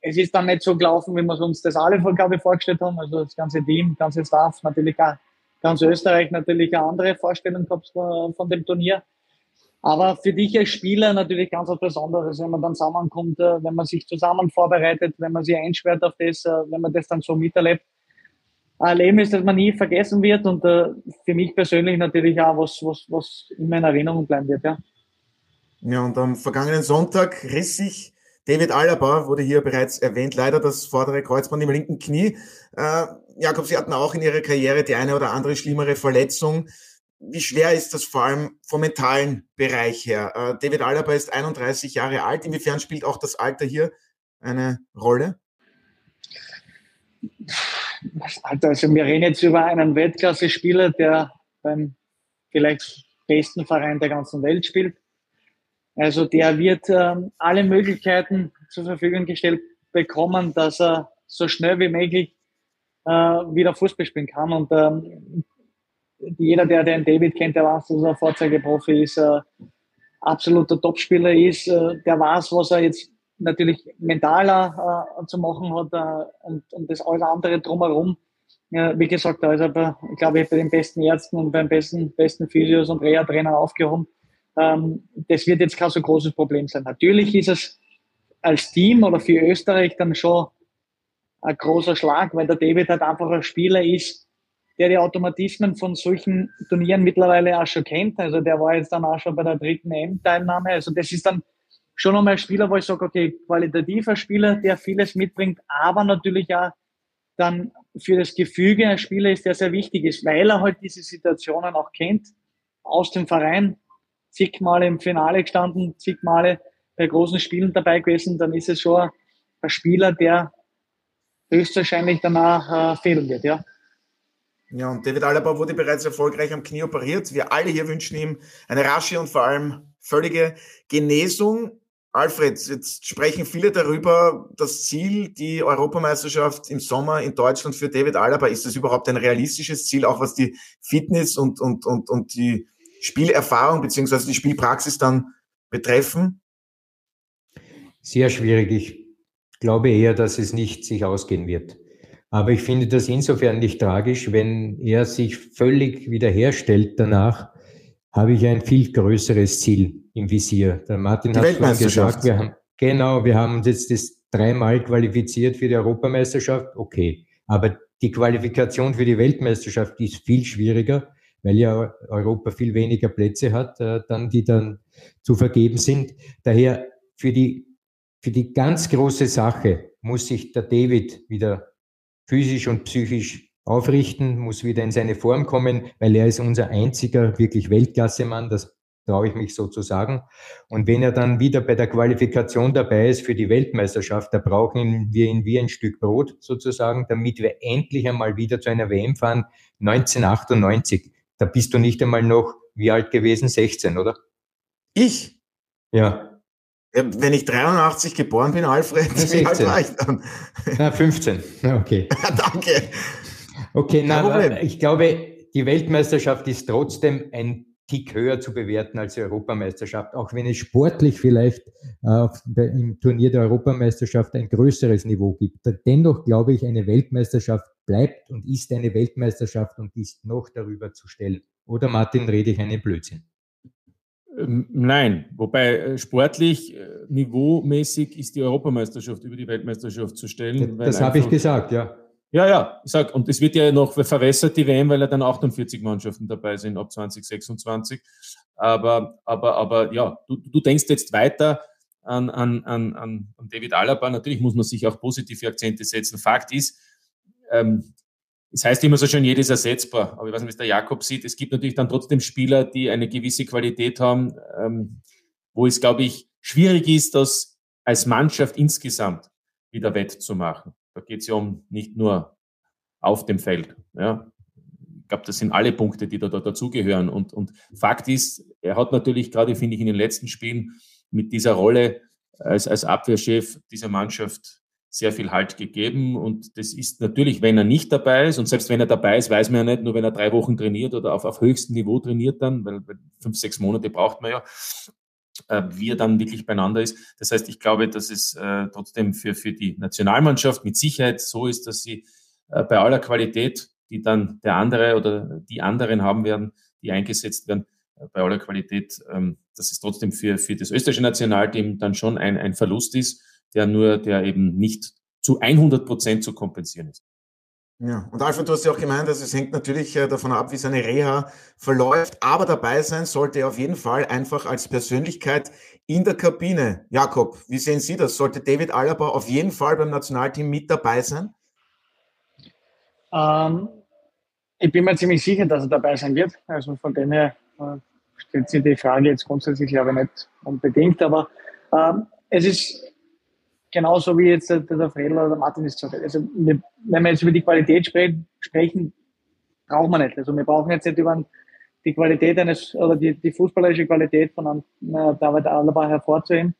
Es ist dann nicht so gelaufen, wie wir uns das alle vorgestellt haben. Also das ganze Team, ganze Staff, natürlich auch ganz Österreich, natürlich auch andere Vorstellungen gehabt von dem Turnier. Aber für dich als Spieler natürlich ganz was Besonderes, wenn man dann zusammenkommt, wenn man sich zusammen vorbereitet, wenn man sich einschwört auf das, wenn man das dann so miterlebt. Ein Erleben ist, dass man nie vergessen wird und für mich persönlich natürlich auch was, was, was immer in Erinnerung bleiben wird. Ja, ja, und am vergangenen Sonntag riss sich David Alaba, wurde hier bereits erwähnt, leider das vordere Kreuzband im linken Knie. Äh, Jakob, Sie hatten auch in Ihrer Karriere die eine oder andere schlimmere Verletzung. Wie schwer ist das vor allem vom mentalen Bereich her? David Alaba ist einunddreißig Jahre alt. Inwiefern spielt auch das Alter hier eine Rolle? Das Alter, also wir reden jetzt über einen Weltklasse-Spieler, der beim vielleicht besten Verein der ganzen Welt spielt. Also der wird ähm, alle Möglichkeiten zur Verfügung gestellt bekommen, dass er so schnell wie möglich äh, wieder Fußball spielen kann. Und ähm, jeder, der den David kennt, der weiß, dass er ein Vorzeigeprofi ist, äh, absoluter Topspieler ist, äh, der weiß, was er jetzt natürlich mentaler äh, zu machen hat äh, und, und das alles andere drumherum. Äh, wie gesagt, da ist er, bei, glaube ich, bei den besten Ärzten und beim besten, besten Physios und Reha-Trainer aufgehoben. Ähm, das wird jetzt kein so großes Problem sein. Natürlich ist es als Team oder für Österreich dann schon ein großer Schlag, weil der David halt einfach ein Spieler ist, der die Automatismen von solchen Turnieren mittlerweile auch schon kennt. Also der war jetzt dann auch schon bei der dritten E M-Teilnahme. Also das ist dann schon nochmal ein Spieler, wo ich sage, okay, qualitativer Spieler, der vieles mitbringt, aber natürlich auch dann für das Gefüge ein Spieler ist, der sehr wichtig ist, weil er halt diese Situationen auch kennt. Aus dem Verein, zig Male im Finale gestanden, zig Male bei großen Spielen dabei gewesen, dann ist es schon ein Spieler, der höchstwahrscheinlich danach äh, fehlen wird, ja. Ja, und David Alaba wurde bereits erfolgreich am Knie operiert. Wir alle hier wünschen ihm eine rasche und vor allem völlige Genesung. Alfred, jetzt sprechen viele darüber, das Ziel, die Europameisterschaft im Sommer in Deutschland für David Alaba, ist das überhaupt ein realistisches Ziel, auch was die Fitness und, und, und, und die Spielerfahrung bzw. die Spielpraxis dann betreffen? Sehr schwierig. Ich glaube eher, dass es nicht sich ausgehen wird. Aber ich finde das insofern nicht tragisch, wenn er sich völlig wiederherstellt danach, habe ich ein viel größeres Ziel im Visier. Der Martin hat schon gesagt, wir haben, genau, wir haben uns jetzt das dreimal qualifiziert für die Europameisterschaft, okay. Aber die Qualifikation für die Weltmeisterschaft ist viel schwieriger, weil ja Europa viel weniger Plätze hat, äh, dann, die dann zu vergeben sind. Daher für die, für die ganz große Sache muss sich der David wieder physisch und psychisch aufrichten, muss wieder in seine Form kommen, weil er ist unser einziger wirklich Weltklassemann, das traue ich mich so zu sagen. Und wenn er dann wieder bei der Qualifikation dabei ist für die Weltmeisterschaft, da brauchen wir ihn wie ein Stück Brot sozusagen, damit wir endlich einmal wieder zu einer W M fahren, neunzehnhundertachtundneunzig. Da bist du nicht einmal noch, wie alt gewesen, sechzehn, oder? Ich? Ja. Wenn ich dreiundachtzig geboren bin, Alfred, wie alt war ich dann? Na, fünfzehn, okay. Danke. Okay, na, ich glaube, die Weltmeisterschaft ist trotzdem ein Tick höher zu bewerten als die Europameisterschaft, auch wenn es sportlich vielleicht äh, im Turnier der Europameisterschaft ein größeres Niveau gibt. Dennoch glaube ich, eine Weltmeisterschaft bleibt und ist eine Weltmeisterschaft und ist noch darüber zu stellen. Oder Martin, rede ich einen Blödsinn? Nein, wobei sportlich, niveaumäßig ist die Europameisterschaft über die Weltmeisterschaft zu stellen. Das, das habe ich gesagt, ja. Ja, ja, ich sag, und es wird ja noch verwässert, die W M, weil ja dann achtundvierzig Mannschaften dabei sind, ab zwanzig sechsundzwanzig. Aber, aber, aber ja, du, du denkst jetzt weiter an, an, an, an David Alaba. Natürlich muss man sich auch positive Akzente setzen. Fakt ist, ähm, es heißt immer so schön, jedes ersetzbar. Aber ich weiß nicht, was der Jakob sieht. Es gibt natürlich dann trotzdem Spieler, die eine gewisse Qualität haben, ähm, wo es, glaube ich, schwierig ist, das als Mannschaft insgesamt wieder wettzumachen. Da geht es ja um nicht nur auf dem Feld. Ja. Ich glaube, das sind alle Punkte, die da, da dazugehören. Und, und Fakt ist, er hat natürlich gerade, finde ich, in den letzten Spielen mit dieser Rolle als, als Abwehrchef dieser Mannschaft sehr viel Halt gegeben. Und das ist natürlich, wenn er nicht dabei ist, und selbst wenn er dabei ist, weiß man ja nicht, nur wenn er drei Wochen trainiert oder auf, auf höchstem Niveau trainiert dann, weil fünf, sechs Monate braucht man ja, wie er dann wirklich beieinander ist. Das heißt, ich glaube, dass es äh, trotzdem für, für die Nationalmannschaft mit Sicherheit so ist, dass sie äh, bei aller Qualität, die dann der andere oder die anderen haben werden, die eingesetzt werden, äh, bei aller Qualität, ähm, dass es trotzdem für, für das österreichische Nationalteam dann schon ein, ein Verlust ist, der nur, der eben nicht zu hundert Prozent zu kompensieren ist. Ja, und Alfred, du hast ja auch gemeint, also es hängt natürlich davon ab, wie seine Reha verläuft, aber dabei sein sollte er auf jeden Fall einfach als Persönlichkeit in der Kabine. Jakob, wie sehen Sie das? Sollte David Alaba auf jeden Fall beim Nationalteam mit dabei sein? Ähm, ich bin mir ziemlich sicher, dass er dabei sein wird. Also von dem her äh, stellt sich die Frage jetzt grundsätzlich, glaube ich, nicht unbedingt, aber ähm, es ist genauso wie jetzt der, der Fredler oder Martin ist gesagt. Also wir, wenn wir jetzt über die Qualität spre- sprechen, brauchen wir nicht. Also wir brauchen jetzt nicht über die Qualität eines oder die, die fußballerische Qualität von einem na, David Alaba hervorzuheben,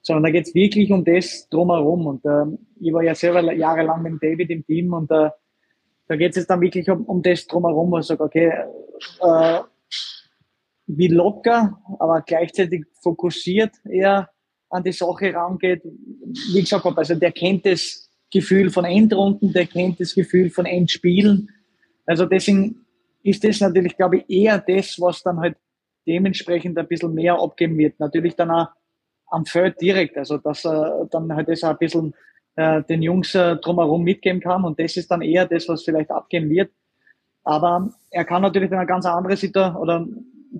sondern da geht es wirklich um das drumherum. Und äh, ich war ja selber jahrelang mit David im Team und äh, da geht es jetzt dann wirklich um, um das drumherum, wo ich sage, okay, äh, wie locker, aber gleichzeitig fokussiert er an die Sache rangeht, wie ich gesagt habe, also der kennt das Gefühl von Endrunden, der kennt das Gefühl von Endspielen. Also deswegen ist das natürlich, glaube ich, eher das, was dann halt dementsprechend ein bisschen mehr abgeben wird. Natürlich dann auch am Feld direkt, also dass er dann halt das auch ein bisschen äh, den Jungs äh, drumherum mitgeben kann und das ist dann eher das, was vielleicht abgeben wird. Aber er kann natürlich dann eine ganz andere Situation oder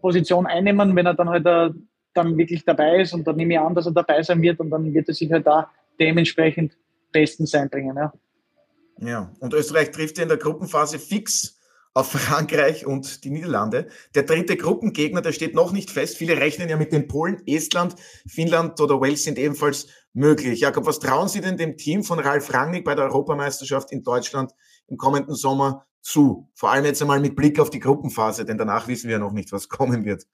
Position einnehmen, wenn er dann halt äh, dann wirklich dabei ist. Und dann nehme ich an, dass er dabei sein wird und dann wird er sich halt da dementsprechend bestens einbringen. Ja, ja. Und Österreich trifft in der Gruppenphase fix auf Frankreich und die Niederlande. Der dritte Gruppengegner, der steht noch nicht fest. Viele rechnen ja mit den Polen. Estland, Finnland oder Wales sind ebenfalls möglich. Jakob, was trauen Sie denn dem Team von Ralf Rangnick bei der Europameisterschaft in Deutschland im kommenden Sommer zu? Vor allem jetzt einmal mit Blick auf die Gruppenphase, denn danach wissen wir ja noch nicht, was kommen wird.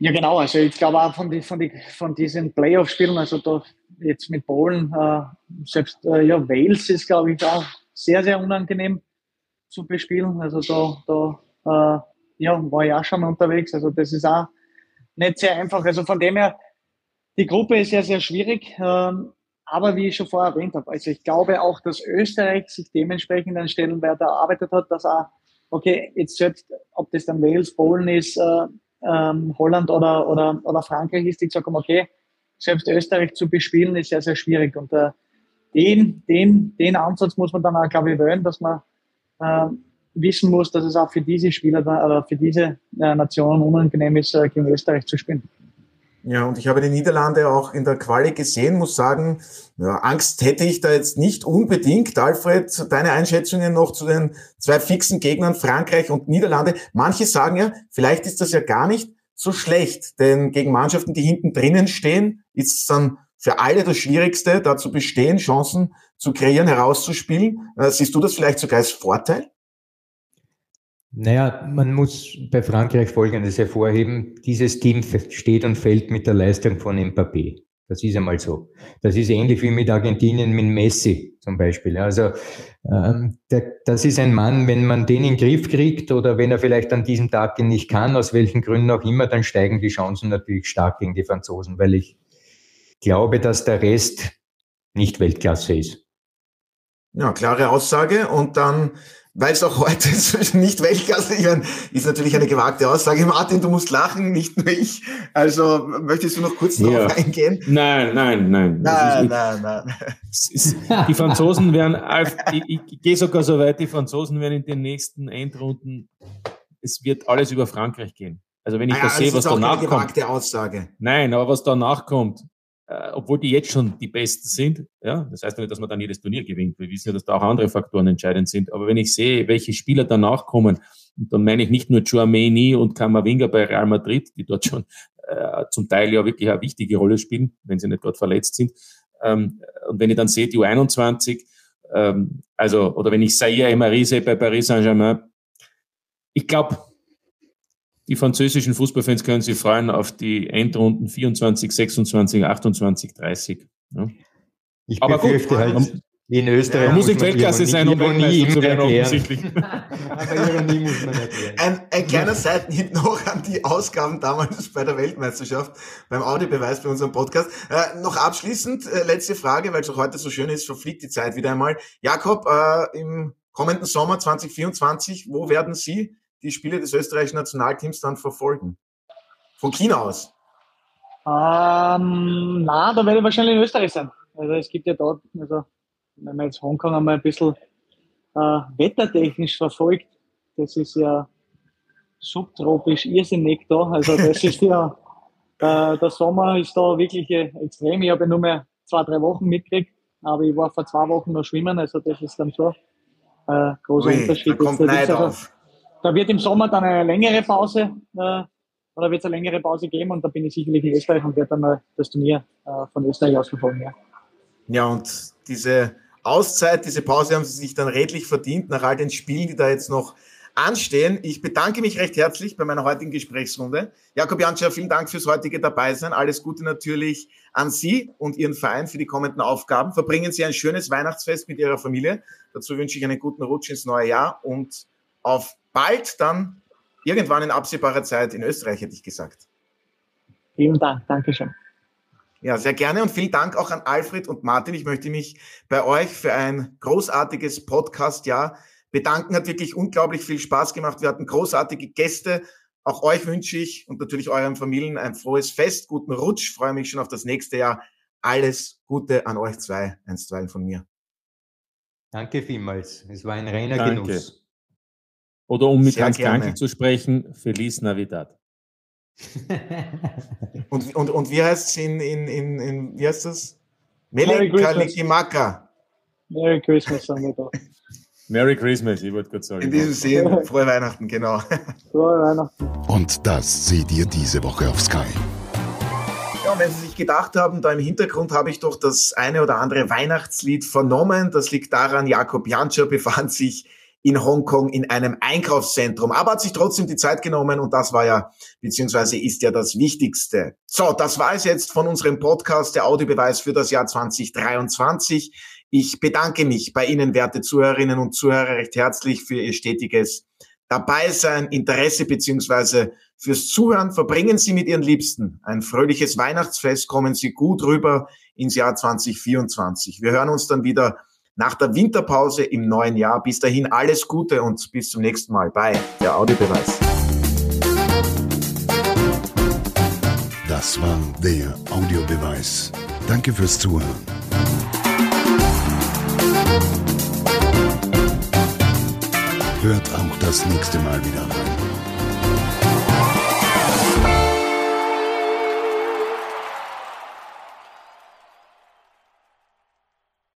Ja, genau. Also ich glaube auch von, die, von, die, von diesen Playoff-Spielen, also da jetzt mit Polen, äh, selbst äh, ja, Wales ist, glaube ich, auch sehr, sehr unangenehm zu bespielen. Also da, da äh, ja, war ich auch schon mal unterwegs. Also das ist auch nicht sehr einfach. Also von dem her, die Gruppe ist sehr, sehr schwierig. Ähm, aber wie ich schon vorher erwähnt habe, also ich glaube auch, dass Österreich sich dementsprechend an Stellenwert erarbeitet hat, dass auch, okay, jetzt selbst, ob das dann Wales, Polen ist, äh, ähm, Holland oder, oder, oder Frankreich ist, die gesagt haben, okay, selbst Österreich zu bespielen ist sehr, sehr schwierig. Und äh, den, den, den Ansatz muss man dann auch, glaube ich, wählen, dass man Äh, wissen muss, dass es auch für diese Spieler oder für diese äh, Nationen unangenehm ist, äh, gegen Österreich zu spielen. Ja, und ich habe die Niederlande auch in der Quali gesehen, muss sagen, ja, Angst hätte ich da jetzt nicht unbedingt. Alfred, deine Einschätzungen noch zu den zwei fixen Gegnern Frankreich und Niederlande. Manche sagen ja, vielleicht ist das ja gar nicht so schlecht, denn gegen Mannschaften, die hinten drinnen stehen, ist es dann für alle das Schwierigste, dazu bestehen, Chancen zu kreieren, herauszuspielen. Siehst du das vielleicht sogar als Vorteil? Naja, man muss bei Frankreich Folgendes hervorheben. Dieses Team steht und fällt mit der Leistung von Mbappé. Das ist einmal so. Das ist ähnlich wie mit Argentinien, mit Messi zum Beispiel. Also ähm, der, das ist ein Mann, wenn man den in den Griff kriegt oder wenn er vielleicht an diesem Tag den nicht kann, aus welchen Gründen auch immer, dann steigen die Chancen natürlich stark gegen die Franzosen, weil ich glaube, dass der Rest nicht Weltklasse ist. Ja, klare Aussage. Und dann, weil es auch heute nicht Weltklasse ist, ist natürlich eine gewagte Aussage. Martin, du musst lachen, nicht nur ich. Also möchtest du noch kurz ja. darauf eingehen? Nein, nein, nein. Nein, ist, nein, nein. Ist, die Franzosen werden, ich, ich, ich gehe sogar so weit, die Franzosen werden in den nächsten Endrunden, es wird alles über Frankreich gehen. Also wenn ich ah, das sehe, was danach kommt. Das ist auch eine gewagte Aussage. Nein, aber was danach kommt, Äh, obwohl die jetzt schon die Besten sind, ja, das heißt nicht, dass man dann jedes Turnier gewinnt. Wir wissen ja, dass da auch andere Faktoren entscheidend sind. Aber wenn ich sehe, welche Spieler danach kommen, und dann meine ich nicht nur Tchouaméni und Camavinga bei Real Madrid, die dort schon äh, zum Teil ja wirklich eine wichtige Rolle spielen, wenn sie nicht gerade verletzt sind. Ähm, und wenn ich dann sehe, die U einundzwanzig, ähm, also, oder wenn ich Zaïre Emery sehe bei Paris Saint-Germain, ich glaube, die französischen Fußballfans können sich freuen auf die Endrunden vierundzwanzig, sechsundzwanzig, achtundzwanzig, dreißig. Ja. Ich aber befürchte gut, halt, in Österreich ja, muss ich Weltklasse sein, um Weltklasse zu werden, offensichtlich. Aber Ironie muss man erklären. Ein, ein kleiner Seitenhieb noch an die Ausgaben damals bei der Weltmeisterschaft, beim Audiobeweis bei unserem Podcast. Äh, noch abschließend, äh, letzte Frage, weil es auch heute so schön ist, verfliegt die Zeit wieder einmal. Jakob, äh, im kommenden Sommer zwanzig vierundzwanzig, wo werden Sie die Spiele des österreichischen Nationalteams dann verfolgen? Von China aus? Ähm, na, da werde ich wahrscheinlich in Österreich sein. Also es gibt ja dort, also wenn man jetzt Hongkong einmal ein bisschen äh, wettertechnisch verfolgt, das ist ja subtropisch irrsinnig da. Also das ist ja, äh, der Sommer ist da wirklich extrem. Ich habe ja nur mehr zwei, drei Wochen mitgekriegt, aber ich war vor zwei Wochen noch schwimmen, also das ist dann schon ein äh, großer Ui, Unterschied. Da kommt Neid auf. Da wird im Sommer dann eine längere Pause, äh, oder wird es eine längere Pause geben und da bin ich sicherlich in Österreich und werde dann mal das Turnier äh, von Österreich aus verfolgen. Ja. Ja, und diese Auszeit, diese Pause haben Sie sich dann redlich verdient nach all den Spielen, die da jetzt noch anstehen. Ich bedanke mich recht herzlich bei meiner heutigen Gesprächsrunde. Jakob Jantscher, vielen Dank fürs heutige Dabeisein. Alles Gute natürlich an Sie und Ihren Verein für die kommenden Aufgaben. Verbringen Sie ein schönes Weihnachtsfest mit Ihrer Familie. Dazu wünsche ich einen guten Rutsch ins neue Jahr und auf bald dann irgendwann in absehbarer Zeit in Österreich, hätte ich gesagt. Vielen Dank, Dankeschön. Ja, sehr gerne und vielen Dank auch an Alfred und Martin. Ich möchte mich bei euch für ein großartiges Podcast-Jahr bedanken. Hat wirklich unglaublich viel Spaß gemacht. Wir hatten großartige Gäste. Auch euch wünsche ich und natürlich euren Familien ein frohes Fest, guten Rutsch. Freue mich schon auf das nächste Jahr. Alles Gute an euch zwei, einstweilen von mir. Danke vielmals. Es war ein reiner Danke. Genuss. Oder um mit Sehr Hans Kranke zu sprechen, Feliz Navidad. und, und, und wie heißt es in, in, in, in, wie heißt das? Melikalikimaka. Merry Christmas sagen wir da. Merry Christmas, ich wollte gerade sagen. In diesem Sinne, frohe Weihnachten, genau. Frohe Weihnachten. Und das seht ihr diese Woche auf Sky. Ja, wenn Sie sich gedacht haben, da im Hintergrund habe ich doch das eine oder andere Weihnachtslied vernommen. Das liegt daran, Jakob Jantscher befand sich in Hongkong in einem Einkaufszentrum, aber hat sich trotzdem die Zeit genommen und das war ja, beziehungsweise ist ja das Wichtigste. So, das war es jetzt von unserem Podcast, der Audiobeweis für das Jahr zwanzig dreiundzwanzig. Ich bedanke mich bei Ihnen, werte Zuhörerinnen und Zuhörer, recht herzlich für Ihr stetiges Dabeisein, Interesse beziehungsweise fürs Zuhören. Verbringen Sie mit Ihren Liebsten ein fröhliches Weihnachtsfest, kommen Sie gut rüber ins Jahr zwanzig vierundzwanzig. Wir hören uns dann wieder nach der Winterpause im neuen Jahr. Bis dahin alles Gute und bis zum nächsten Mal bei der Audiobeweis. Das war der Audiobeweis. Danke fürs Zuhören. Hört auch das nächste Mal wieder rein.